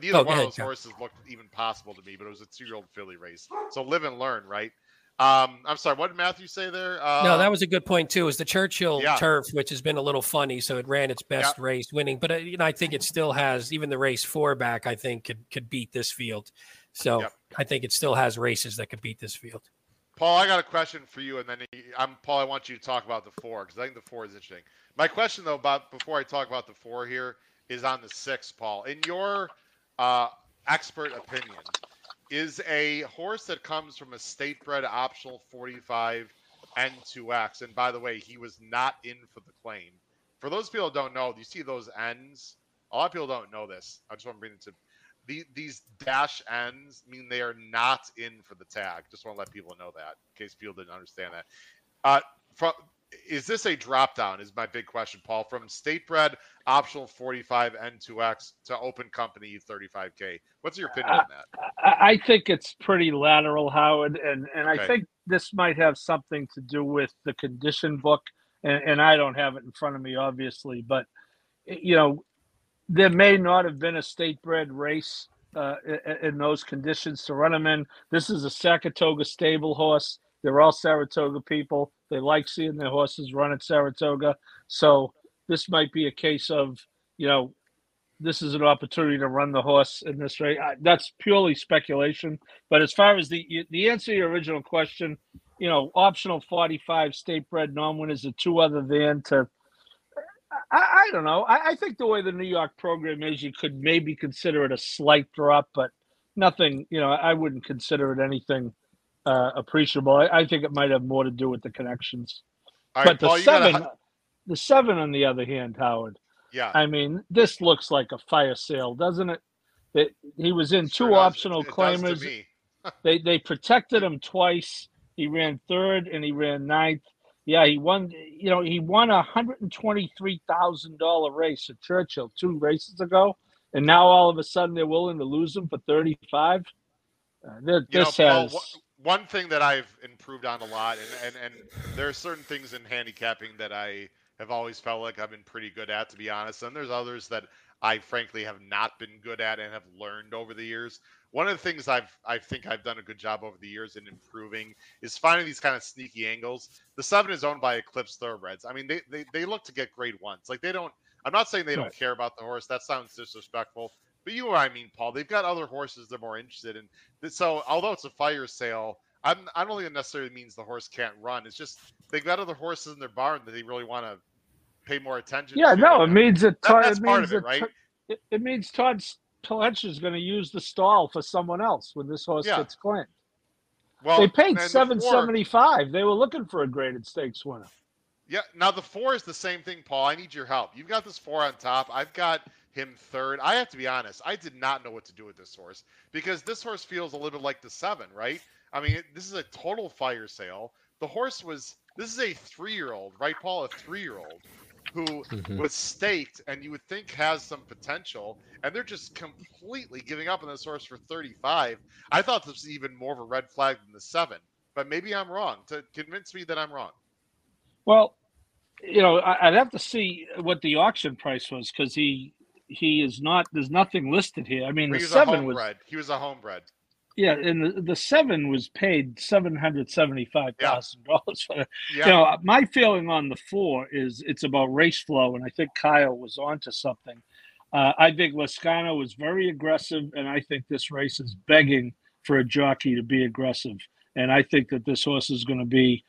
neither one of those horses looked even possible to me, but it was a 2-year-old filly race. So live and learn, right? I'm sorry, what did Matthew say there? No, that was a good point too, is the Churchill turf, which has been a little funny. So it ran its best race winning, but I think it still has, even the race 4 back, I think could beat this field. So I think it still has races that could beat this field. Paul, I got a question for you. And then Paul, I want you to talk about the 4, because I think the 4 is interesting. My question though, before I talk about the 4 here, is on the 6, Paul, in your expert opinion, is a horse that comes from a state-bred optional 45 N2X. And by the way, he was not in for the claim. For those people who don't know, you see those N's? A lot of people don't know this. I just want to bring it to these dash N's mean they are not in for the tag. Just want to let people know that in case people didn't understand that. Is this a drop-down is my big question, Paul, from state-bred optional 45 N2X to open company 35K. What's your opinion on that? I think it's pretty lateral, Howard, and I think this might have something to do with the condition book, and I don't have it in front of me, obviously, but, there may not have been a state-bred race in those conditions to run them in. This is a Saratoga stable horse. They're all Saratoga people. They like seeing their horses run at Saratoga. So this might be a case of, this is an opportunity to run the horse in this race. That's purely speculation. But as far as the answer to your original question, optional 45 state-bred non-winners are 2 other than to – I don't know. I think the way the New York program is, you could maybe consider it a slight drop, but nothing – I wouldn't consider it anything – appreciable. I think it might have more to do with the connections. All right, but Paul, the 7 on the other hand, Howard. Yeah. I mean, this looks like a fire sale, doesn't it? He was in 2 optional claimers. They protected him twice. He ran 3rd and he ran 9th. Yeah, he won. He won a $123,000 race at Churchill 2 races ago, and now all of a sudden they're willing to lose him for $35,000. One thing that I've improved on a lot, and there are certain things in handicapping that I have always felt like I've been pretty good at, to be honest. And there's others that I frankly have not been good at and have learned over the years. One of the things I think I've done a good job over the years in improving is finding these kind of sneaky angles. The 7 is owned by Eclipse Thoroughbreds. I mean, they look to get grade ones. Like, they don't, I'm not saying they don't care about the horse. That sounds disrespectful. But you know what I mean, Paul. They've got other horses they're more interested in. So although it's a fire sale, I don't think it necessarily means the horse can't run. It's just they've got other horses in their barn that they really want to pay more attention to. It means that that's part of it, right? It means Todd's Pletcher is going to use the stall for someone else when this horse gets claimed. Well, they paid $775. They were looking for a graded stakes winner. Yeah. Now the 4 is the same thing, Paul. I need your help. You've got this 4 on top. I've got him third. I have to be honest. I did not know what to do with this horse because this horse feels a little bit like the 7, right? I mean, this is a total fire sale. The horse was. This is a 3-year-old, right, Paul? A 3-year-old. Who was staked and you would think has some potential, and they're just completely giving up on this horse for 35. I thought this was even more of a red flag than the 7, but maybe I'm wrong. To convince me that I'm wrong. Well, you know, I'd have to see what the auction price was because he is not. There's nothing listed here. I mean, the 7 was. He was a homebred. Yeah, and the 7 was paid $775,000 for it. Yeah. You know, my feeling on the 4 is it's about race flow, and I think Kyle was onto something. I think Lascano was very aggressive, and I think this race is begging for a jockey to be aggressive. And I think that this horse is going to be,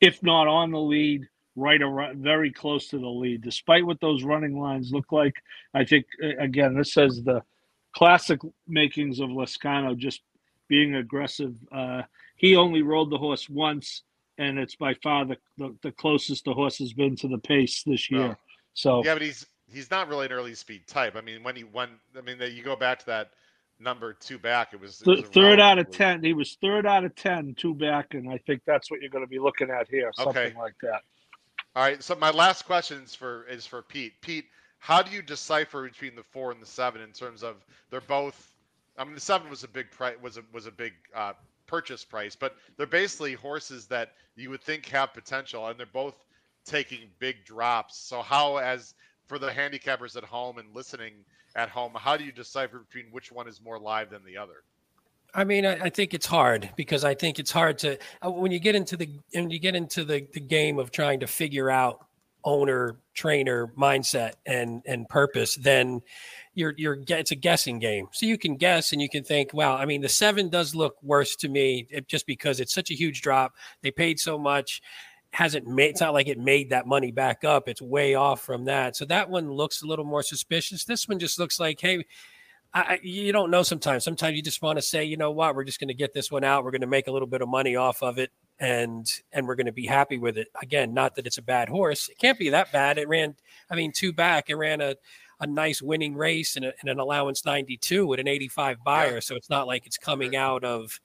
if not on the lead, right around, very close to the lead. Despite what those running lines look like, I think, again, this says the classic makings of Lascano just being aggressive. He only rode the horse once, and it's by far the closest the horse has been to the pace this year. Oh. So yeah, but he's not really an early speed type. I mean, you go back to that number 2 back, it was third out of 10. He was third out of 10, 2 back, and I think that's what you're going to be looking at here, something like that. All right. So my last question is for Pete. Pete, how do you decipher between the 4 and the 7 in terms of they're both? I mean, the 7 was a big price, was a big purchase price, but they're basically horses that you would think have potential, and they're both taking big drops. So, how, as for the handicappers at home and listening at home, how do you decipher between which one is more live than the other? I mean, I think it's hard because I think it's hard to when you get into the game of trying to figure out owner, trainer mindset and purpose, then you're it's a guessing game. So you can guess and you can think, wow, I mean, the 7 does look worse to me just because it's such a huge drop. They paid so much. It's not like it made that money back up. It's way off from that. So that one looks a little more suspicious. This one just looks like, hey, you don't know sometimes. Sometimes you just want to say, you know what, we're just going to get this one out. We're going to make a little bit of money off of it. And we're going to be happy with it. Again, not that it's a bad horse. It can't be that bad. It ran, 2 back. It ran a nice winning race in an allowance 92 with an 85 buyer. Yeah. So it's not like it's coming out of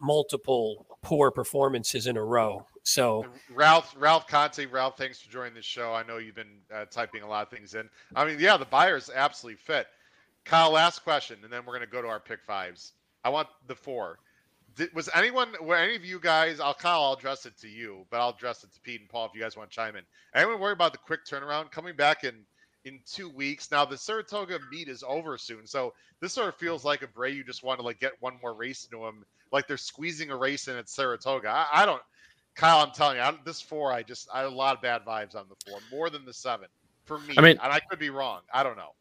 multiple poor performances in a row. So Ralph Conte, Ralph, thanks for joining the show. I know you've been typing a lot of things in. I mean, yeah, the buyers absolutely fit. Kyle, last question, and then we're going to go to our pick 5s. I want the 4. Were any of you guys, I'll address it to you, but I'll address it to Pete and Paul if you guys want to chime in. Anyone worry about the quick turnaround coming back in 2 weeks? Now, the Saratoga meet is over soon, so this sort of feels like Abreu just want to get one more race into him, like they're squeezing a race in at Saratoga. I don't, Kyle, I'm telling you, this 4, I have a lot of bad vibes on the 4, more than the 7 for me. I mean, and I could be wrong. I don't know.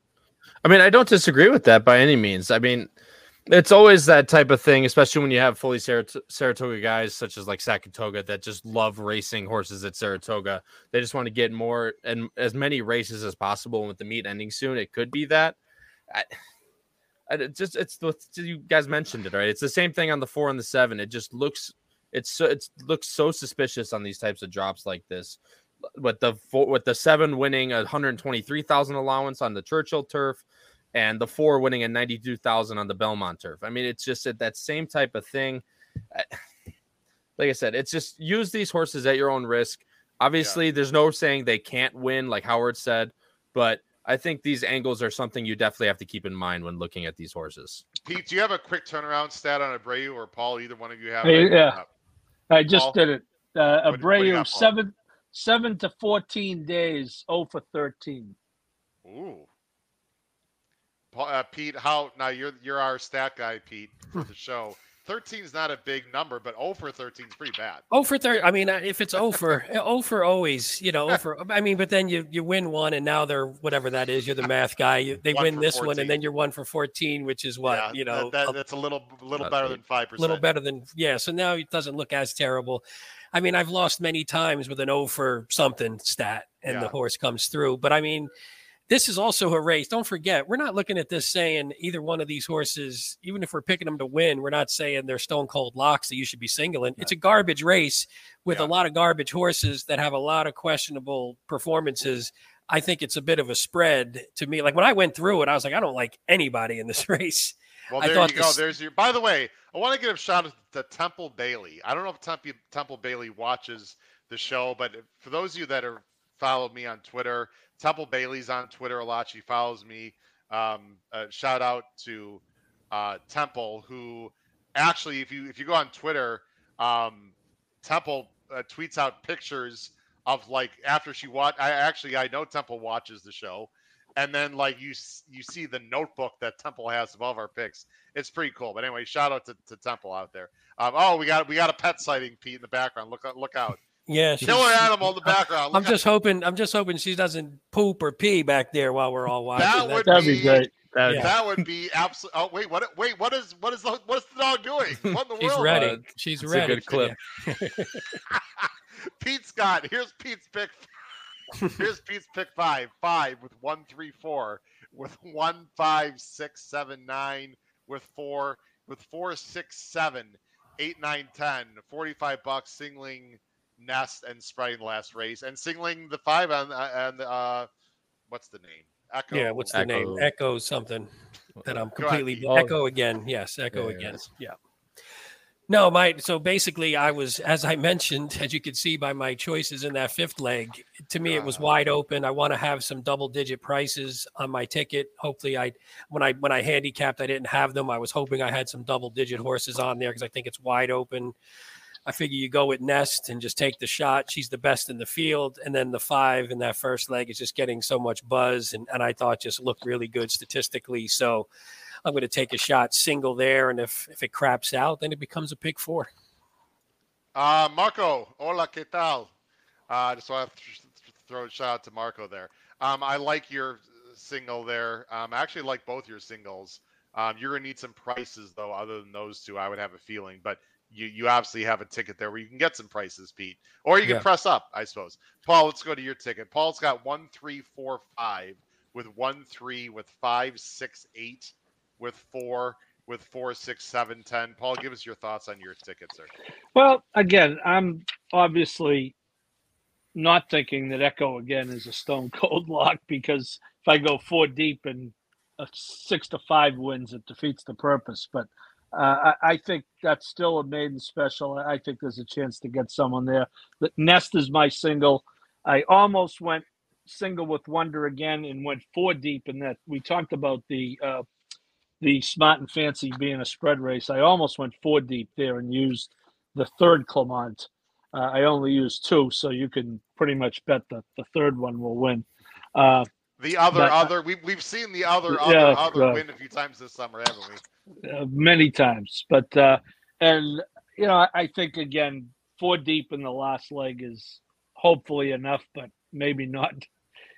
I mean, I don't disagree with that by any means. I mean, it's always that type of thing, especially when you have fully Saratoga guys such as Sackatoga that just love racing horses at Saratoga. They just want to get more and as many races as possible. And with the meet ending soon, it could be that. You guys mentioned it, right? It's the same thing on the 4 and the 7. It just looks it looks so suspicious on these types of drops like this. With the 7 winning $123,000 allowance on the Churchill turf, and the 4 winning at $92,000 on the Belmont turf. I mean, it's just that same type of thing. Like I said, it's just use these horses at your own risk. Obviously, there's no saying they can't win, like Howard said, but I think these angles are something you definitely have to keep in mind when looking at these horses. Pete, do you have a quick turnaround stat on Abreu or Paul? Either one of you have it. Yeah, I just did it. Abreu, 7 to 14 days, 0 for 13. Ooh. Pete, how now? You're our stat guy, Pete, for the show. 13 is not a big number, but 0 for 13 is pretty bad. 0 for 13. I mean, if it's 0 for always, you know, 0 for, I mean, but then you win one and now they're whatever that is. You're the math guy. They win this 14. One and then you're 1 for 14, which is what, yeah, you know. That's a little better than 5%. A little better than, yeah. So now it doesn't look as terrible. I mean, I've lost many times with an 0 for something stat and the horse comes through. But I mean, this is also a race. Don't forget, we're not looking at this saying either one of these horses, even if we're picking them to win, we're not saying they're stone cold locks that you should be singling. It's a garbage race with a lot of garbage horses that have a lot of questionable performances. I think it's a bit of a spread to me. Like when I went through it, I was like, I don't like anybody in this race. Well, there you go. There's your, by the way, I want to give a shout out to Temple Bailey. I don't know if Temple Bailey watches the show, but for those of you that are follow me on Twitter, Temple Bailey's on Twitter a lot. She follows me. Shout out to Temple, who actually, if you go on Twitter, Temple tweets out pictures of like after she watched. I know Temple watches the show, and then like you see the notebook that Temple has of all of our picks. It's pretty cool. But anyway, shout out to Temple out there. We got a pet sighting, Pete, in the background. Look out. Yeah, killer animal in the background. I'm just hoping she doesn't poop or pee back there while we're all watching. That'd be great. That would be absolutely. Oh wait, what's the dog doing? What in the world? She's ready. She's that's ready. It's a good clip. Yeah. Pete's got. Here's Pete's pick five. 5 with 1, 3, 4 with 1, 5, 6, 7, 9 with 4 4, 6, 7, 8, 9, 10 $45 singling Nest and spreading the last race and singling the 5 on what's the name? Echo. Yeah, what's the name? Echo something that I'm completely Echo Again. Yes, Echo Again. Yeah. No, so basically I was, as I mentioned, as you can see by my choices in that fifth leg, to me it was wide open. I want to have some double-digit prices on my ticket. Hopefully, when I handicapped, I didn't have them. I was hoping I had some double-digit horses on there because I think it's wide open. I figure you go with Nest and just take the shot. She's the best in the field. And then the 5 in that first leg is just getting so much buzz. And I thought just looked really good statistically. So I'm going to take a shot single there. And if it craps out, then it becomes a pick 4. Marco, hola, ¿qué tal? Just want to throw a shout out to Marco there. I like your single there. I actually like both your singles. You're going to need some prices, though, other than those two, I would have a feeling. But You obviously have a ticket there where you can get some prices, Pete, or you can press up, I suppose. Paul, let's go to your ticket. Paul's got 1, 3, 4, 5 with 1, 3 with 5, 6, 8 with 4 with 4, 6, 7, 10. Paul, give us your thoughts on your ticket, sir. Well, again, I'm obviously not thinking that Echo Again is a stone cold lock because if I go 4 deep and a 6 to 5 wins, it defeats the purpose, but. I think that's still a maiden special. I think there's a chance to get someone there. But Nest is my single. I almost went single with Wonder Again and went 4 deep in that. We talked about the Smart and Fancy being a spread race. I almost went 4 deep there and used the third Clement. I only used 2, so you can pretty much bet that the third one will win. We've seen the other win a few times this summer, haven't we? Many times, but and you know, I think again 4 deep in the last leg is hopefully enough, but maybe not.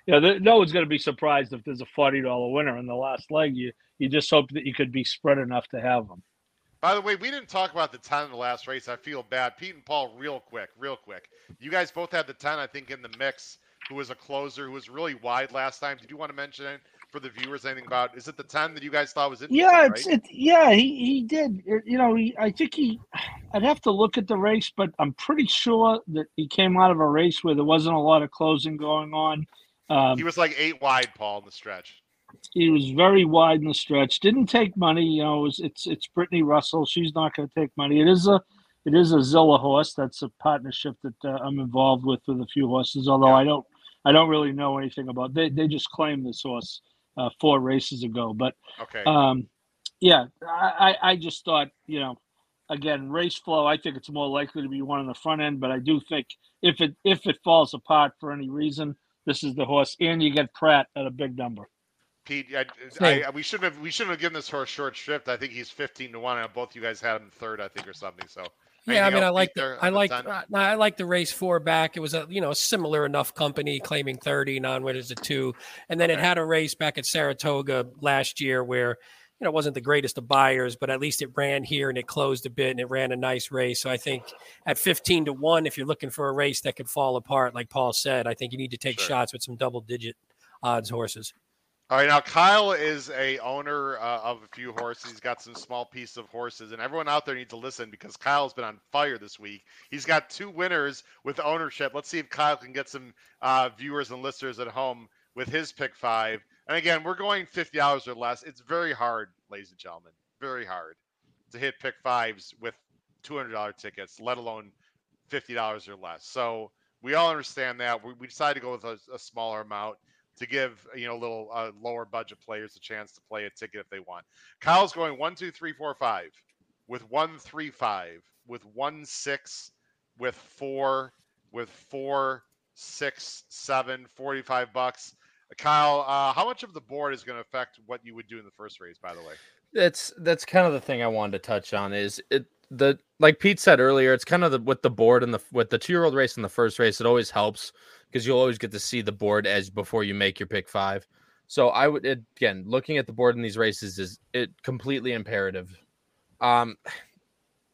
You know, no one's going to be surprised if there's a $40 winner in the last leg. You just hope that you could be spread enough to have them. By the way, we didn't talk about the 10 in the last race. I feel bad, Pete and Paul. Real quick. You guys both had the 10, I think, in the mix. Who was a closer? Who was really wide last time? Did you want to mention it? For the viewers, anything about is it the 10 that you guys thought was interesting? Yeah, he did. You know, I'd have to look at the race, but I'm pretty sure that he came out of a race where there wasn't a lot of closing going on. He was like 8 wide, Paul, in the stretch. He was very wide in the stretch. Didn't take money. You know, it's Brittany Russell. She's not going to take money. It is a Zilla horse. That's a partnership that I'm involved with a few horses. Although I don't I don't really know anything about. They just claimed this horse 4 races ago, but okay. Yeah, I just thought, you know, again, race flow, I think it's more likely to be one on the front end, but I do think if it falls apart for any reason, this is the horse, and you get Pratt at a big number. Pete, we shouldn't have given this horse short shrift. I think he's 15 to 1, and both you guys had him third, I think, or something. So yeah, I mean, I like the race 4 back. It was a, you know, similar enough company claiming 30 non-winners to 2, and then it had a race back at Saratoga last year where, you know, it wasn't the greatest of buyers, but at least it ran here and it closed a bit and it ran a nice race. So I think at 15 to 1, if you're looking for a race that could fall apart, like Paul said, I think you need to take shots with some double-digit odds horses. All right, now Kyle is a owner of a few horses. He's got some small piece of horses, and everyone out there needs to listen because Kyle's been on fire this week. He's got 2 winners with ownership. Let's see if Kyle can get some viewers and listeners at home with his pick 5. And again, we're going $50 or less. It's very hard, ladies and gentlemen, very hard to hit pick 5s with $200 tickets, let alone $50 or less. So we all understand that. We decided to go with a smaller amount to give, you know, little lower budget players a chance to play a ticket if they want. Kyle's going 1, 2, 3, 4, 5 with 1, 3, 5 with 1, 6 with 4 with 4, 6, 7, $45. Kyle, how much of the board is going to affect what you would do in the first race, by the way? That's kind of the thing I wanted to touch on is like Pete said earlier, it's kind of with the board and with the 2-year-old race in the first race, it always helps because you'll always get to see the board as before you make your pick 5. So I would, again, looking at the board in these races is completely imperative. Like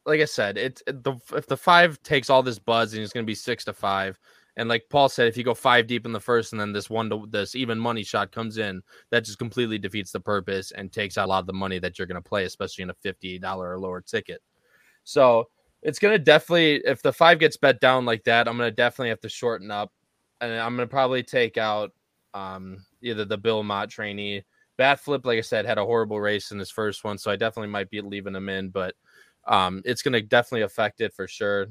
I said, if the 5 takes all this buzz and it's going to be 6 to 5, and like Paul said, if you go 5 deep in the first and then this even money shot comes in, that just completely defeats the purpose and takes out a lot of the money that you're going to play, especially in a $50 or lower ticket. So it's going to definitely, if the 5 gets bet down like that, I'm going to definitely have to shorten up. And I'm going to probably take out either the Belmont trainee. Batflip, like I said, had a horrible race in his first one, so I definitely might be leaving him in. But it's going to definitely affect it for sure.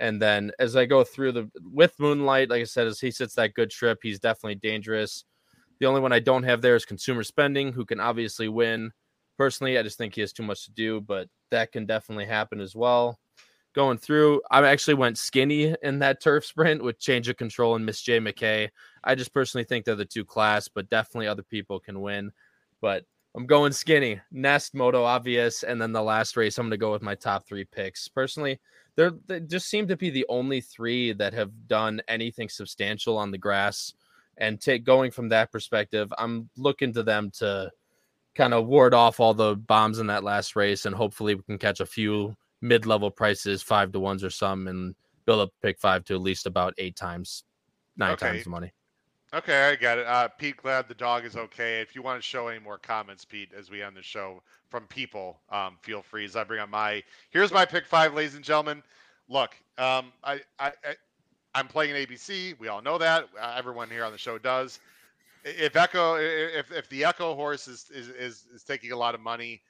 And then as I go through with Moonlight, like I said, as he sits that good trip, he's definitely dangerous. The only one I don't have there is Consumer Spending, who can obviously win. Personally, I just think he has too much to do, but that can definitely happen as well. Going through, I actually went skinny in that turf sprint with Change of Control and Miss J. McKay. I just personally think they're the 2 class, but definitely other people can win. But I'm going skinny. Nest, Moto, Obvious, and then the last race, I'm going to go with my top 3 picks. Personally, they just seem to be the only 3 that have done anything substantial on the grass. And going from that perspective, I'm looking to them to kind of ward off all the bombs in that last race. And hopefully we can catch a few mid-level prices, 5 to 1s or some, and build up pick 5 to at least about 8 times, 9 times the money. Okay, I got it. Pete, glad the dog is okay. If you want to show any more comments, Pete, as we end the show from people, feel free. As I bring up here's my pick 5, ladies and gentlemen. Look, I'm playing an ABC. We all know that. Everyone here on the show does. If the Echo horse is taking a lot of money,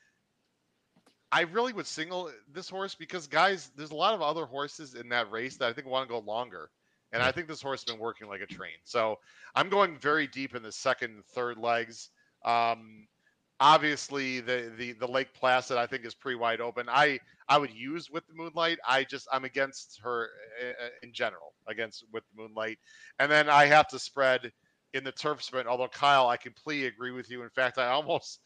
I really would single this horse because, guys, there's a lot of other horses in that race that I think want to go longer. And I think this horse has been working like a train. So I'm going very deep in the second and third legs. Obviously, the Lake Placid, I think, is pretty wide open. I would use With the Moonlight. I'm against her in general, against With the Moonlight. And then I have to spread in the turf sprint. Although, Kyle, I completely agree with you. In fact, I almost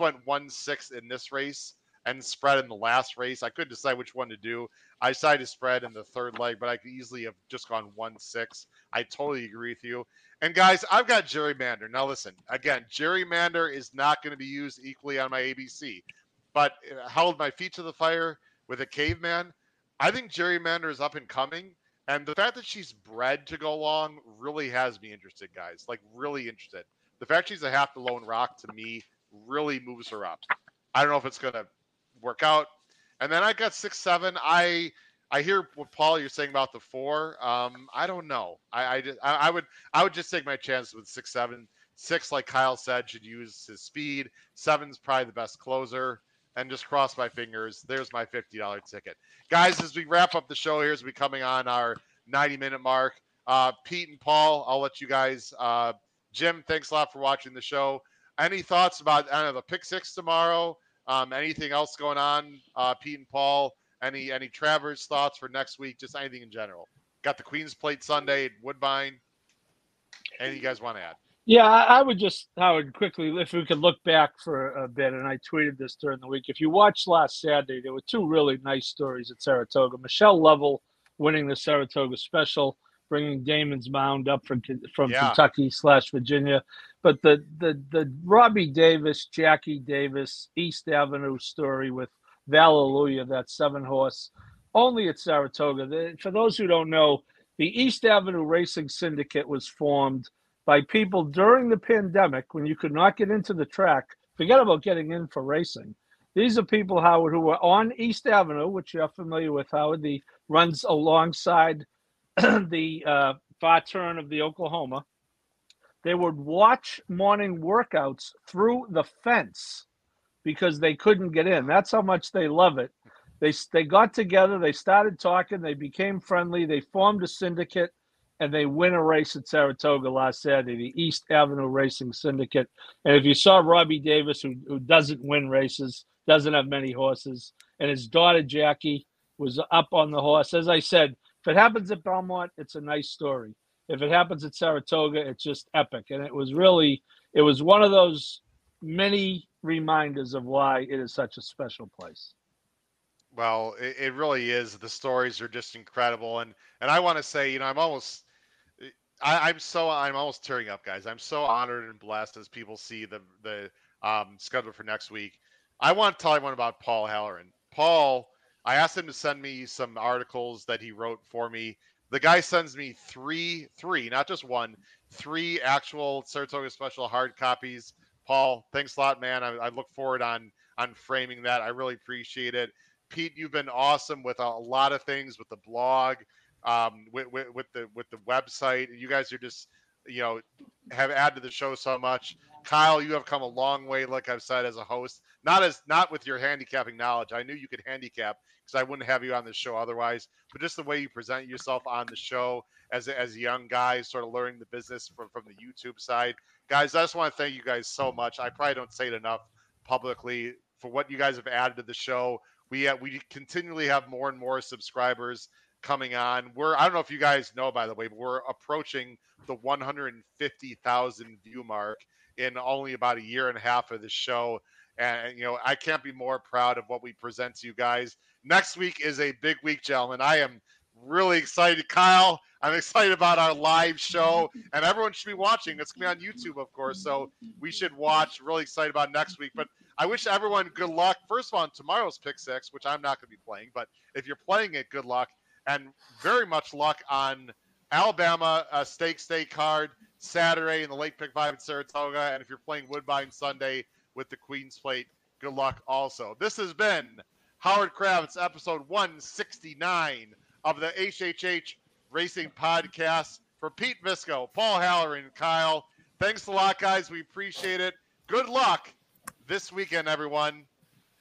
went 1-6 in this race and spread in the last race. I couldn't decide which one to do. I decided to spread in the third leg, but I could easily have just gone 1-6. I totally agree with you. And, guys, I've got Gerrymander. Now, listen, again, Gerrymander is not going to be used equally on my ABC, but held my feet to the fire with a Caveman. I think Gerrymander is up and coming, and the fact that she's bred to go long really has me interested, guys, like really interested. The fact she's a half the Lone Rock to me really moves her up. I don't know if it's going to work out. And then I got 6, 7. I hear what Paul you're saying about the 4. I don't know. I would just take my chances with 6, 7. 6, like Kyle said, should use his speed. 7's probably the best closer. And just cross my fingers. There's my $50 ticket, guys. As we wrap up the show here, as we coming on our 90-minute mark, Pete and Paul, I'll let you guys. Jim, thanks a lot for watching the show. Any thoughts about, I don't know, the pick six tomorrow? Anything else going on? Pete and Paul, any Travers thoughts for next week? Just anything in general. Got the Queen's Plate Sunday at Woodbine. Anything you guys want to add? Yeah, I would just, Howard, quickly, if we could look back for a bit, and I tweeted this during the week. If you watched last Saturday, there were two really nice stories at Saratoga. Michelle Lovell winning the Saratoga Special, bringing Damon's Mound up from Kentucky/Virginia. But the Robbie Davis, Jackie Davis, East Avenue story with Vallelujah, that 7-horse, only at Saratoga. For those who don't know, the East Avenue Racing Syndicate was formed by people during the pandemic when you could not get into the track. Forget about getting in for racing. These are people, Howard, who were on East Avenue, which you're familiar with, Howard. The runs alongside the far turn of the Oklahoma. They would watch morning workouts through the fence because they couldn't get in. That's how much they love it. They got together. They started talking. They became friendly. They formed a syndicate. And they win a race at Saratoga last Saturday, the East Avenue Racing Syndicate. And if you saw Robbie Davis, who doesn't win races, doesn't have many horses, and his daughter Jackie was up on the horse. As I said, if it happens at Belmont, it's a nice story. If it happens at Saratoga, it's just epic. And it was really, it was one of those many reminders of why it is such a special place. Well, it really is. The stories are just incredible. And I want to say, you know, I'm almost tearing up, guys. I'm so honored and blessed as people see the schedule for next week. I want to tell everyone about Paul Halloran. Paul, I asked him to send me some articles that he wrote for me. The guy sends me three, not just one, three actual Saratoga Special hard copies. Paul, thanks a lot, man. I look forward on framing that. I really appreciate it. Pete, you've been awesome with a lot of things, with the blog, with the website. You guys are just, you know, have added to the show so much. Kyle, you have come a long way, like I've said, as a host, not with your handicapping knowledge. I knew you could handicap because I wouldn't have you on this show otherwise, but just the way you present yourself on the show as a young guy, sort of learning the business from the YouTube side. Guys, I just want to thank you guys so much. I probably don't say it enough publicly for what you guys have added to the show. We continually have more and more subscribers coming on. I don't know if you guys know, by the way, but we're approaching the 150,000 view mark in only about a year and a half of the show. And, you know, I can't be more proud of what we present to you guys. Next week is a big week, gentlemen. I am really excited. Kyle, I'm excited about our live show. And everyone should be watching. It's going to be on YouTube, of course. So we should watch. Really excited about next week. But I wish everyone good luck. First of all, on tomorrow's Pick Six, which I'm not going to be playing, but if you're playing it, good luck, and very much luck on Alabama Stakes Day card Saturday in the late pick five at Saratoga, and if you're playing Woodbine Sunday with the Queen's Plate, good luck also. This has been Howard Kravitz, episode 169 of the HHH Racing Podcast. For Pete Visco, Paul Halloran, and Kyle, thanks a lot, guys. We appreciate it. Good luck this weekend, everyone.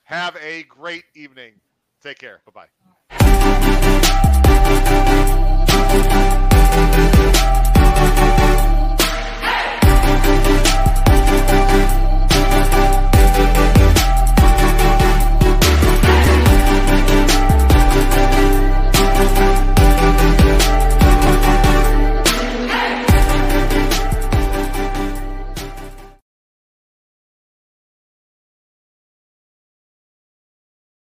Have a great evening. Take care. Bye-bye.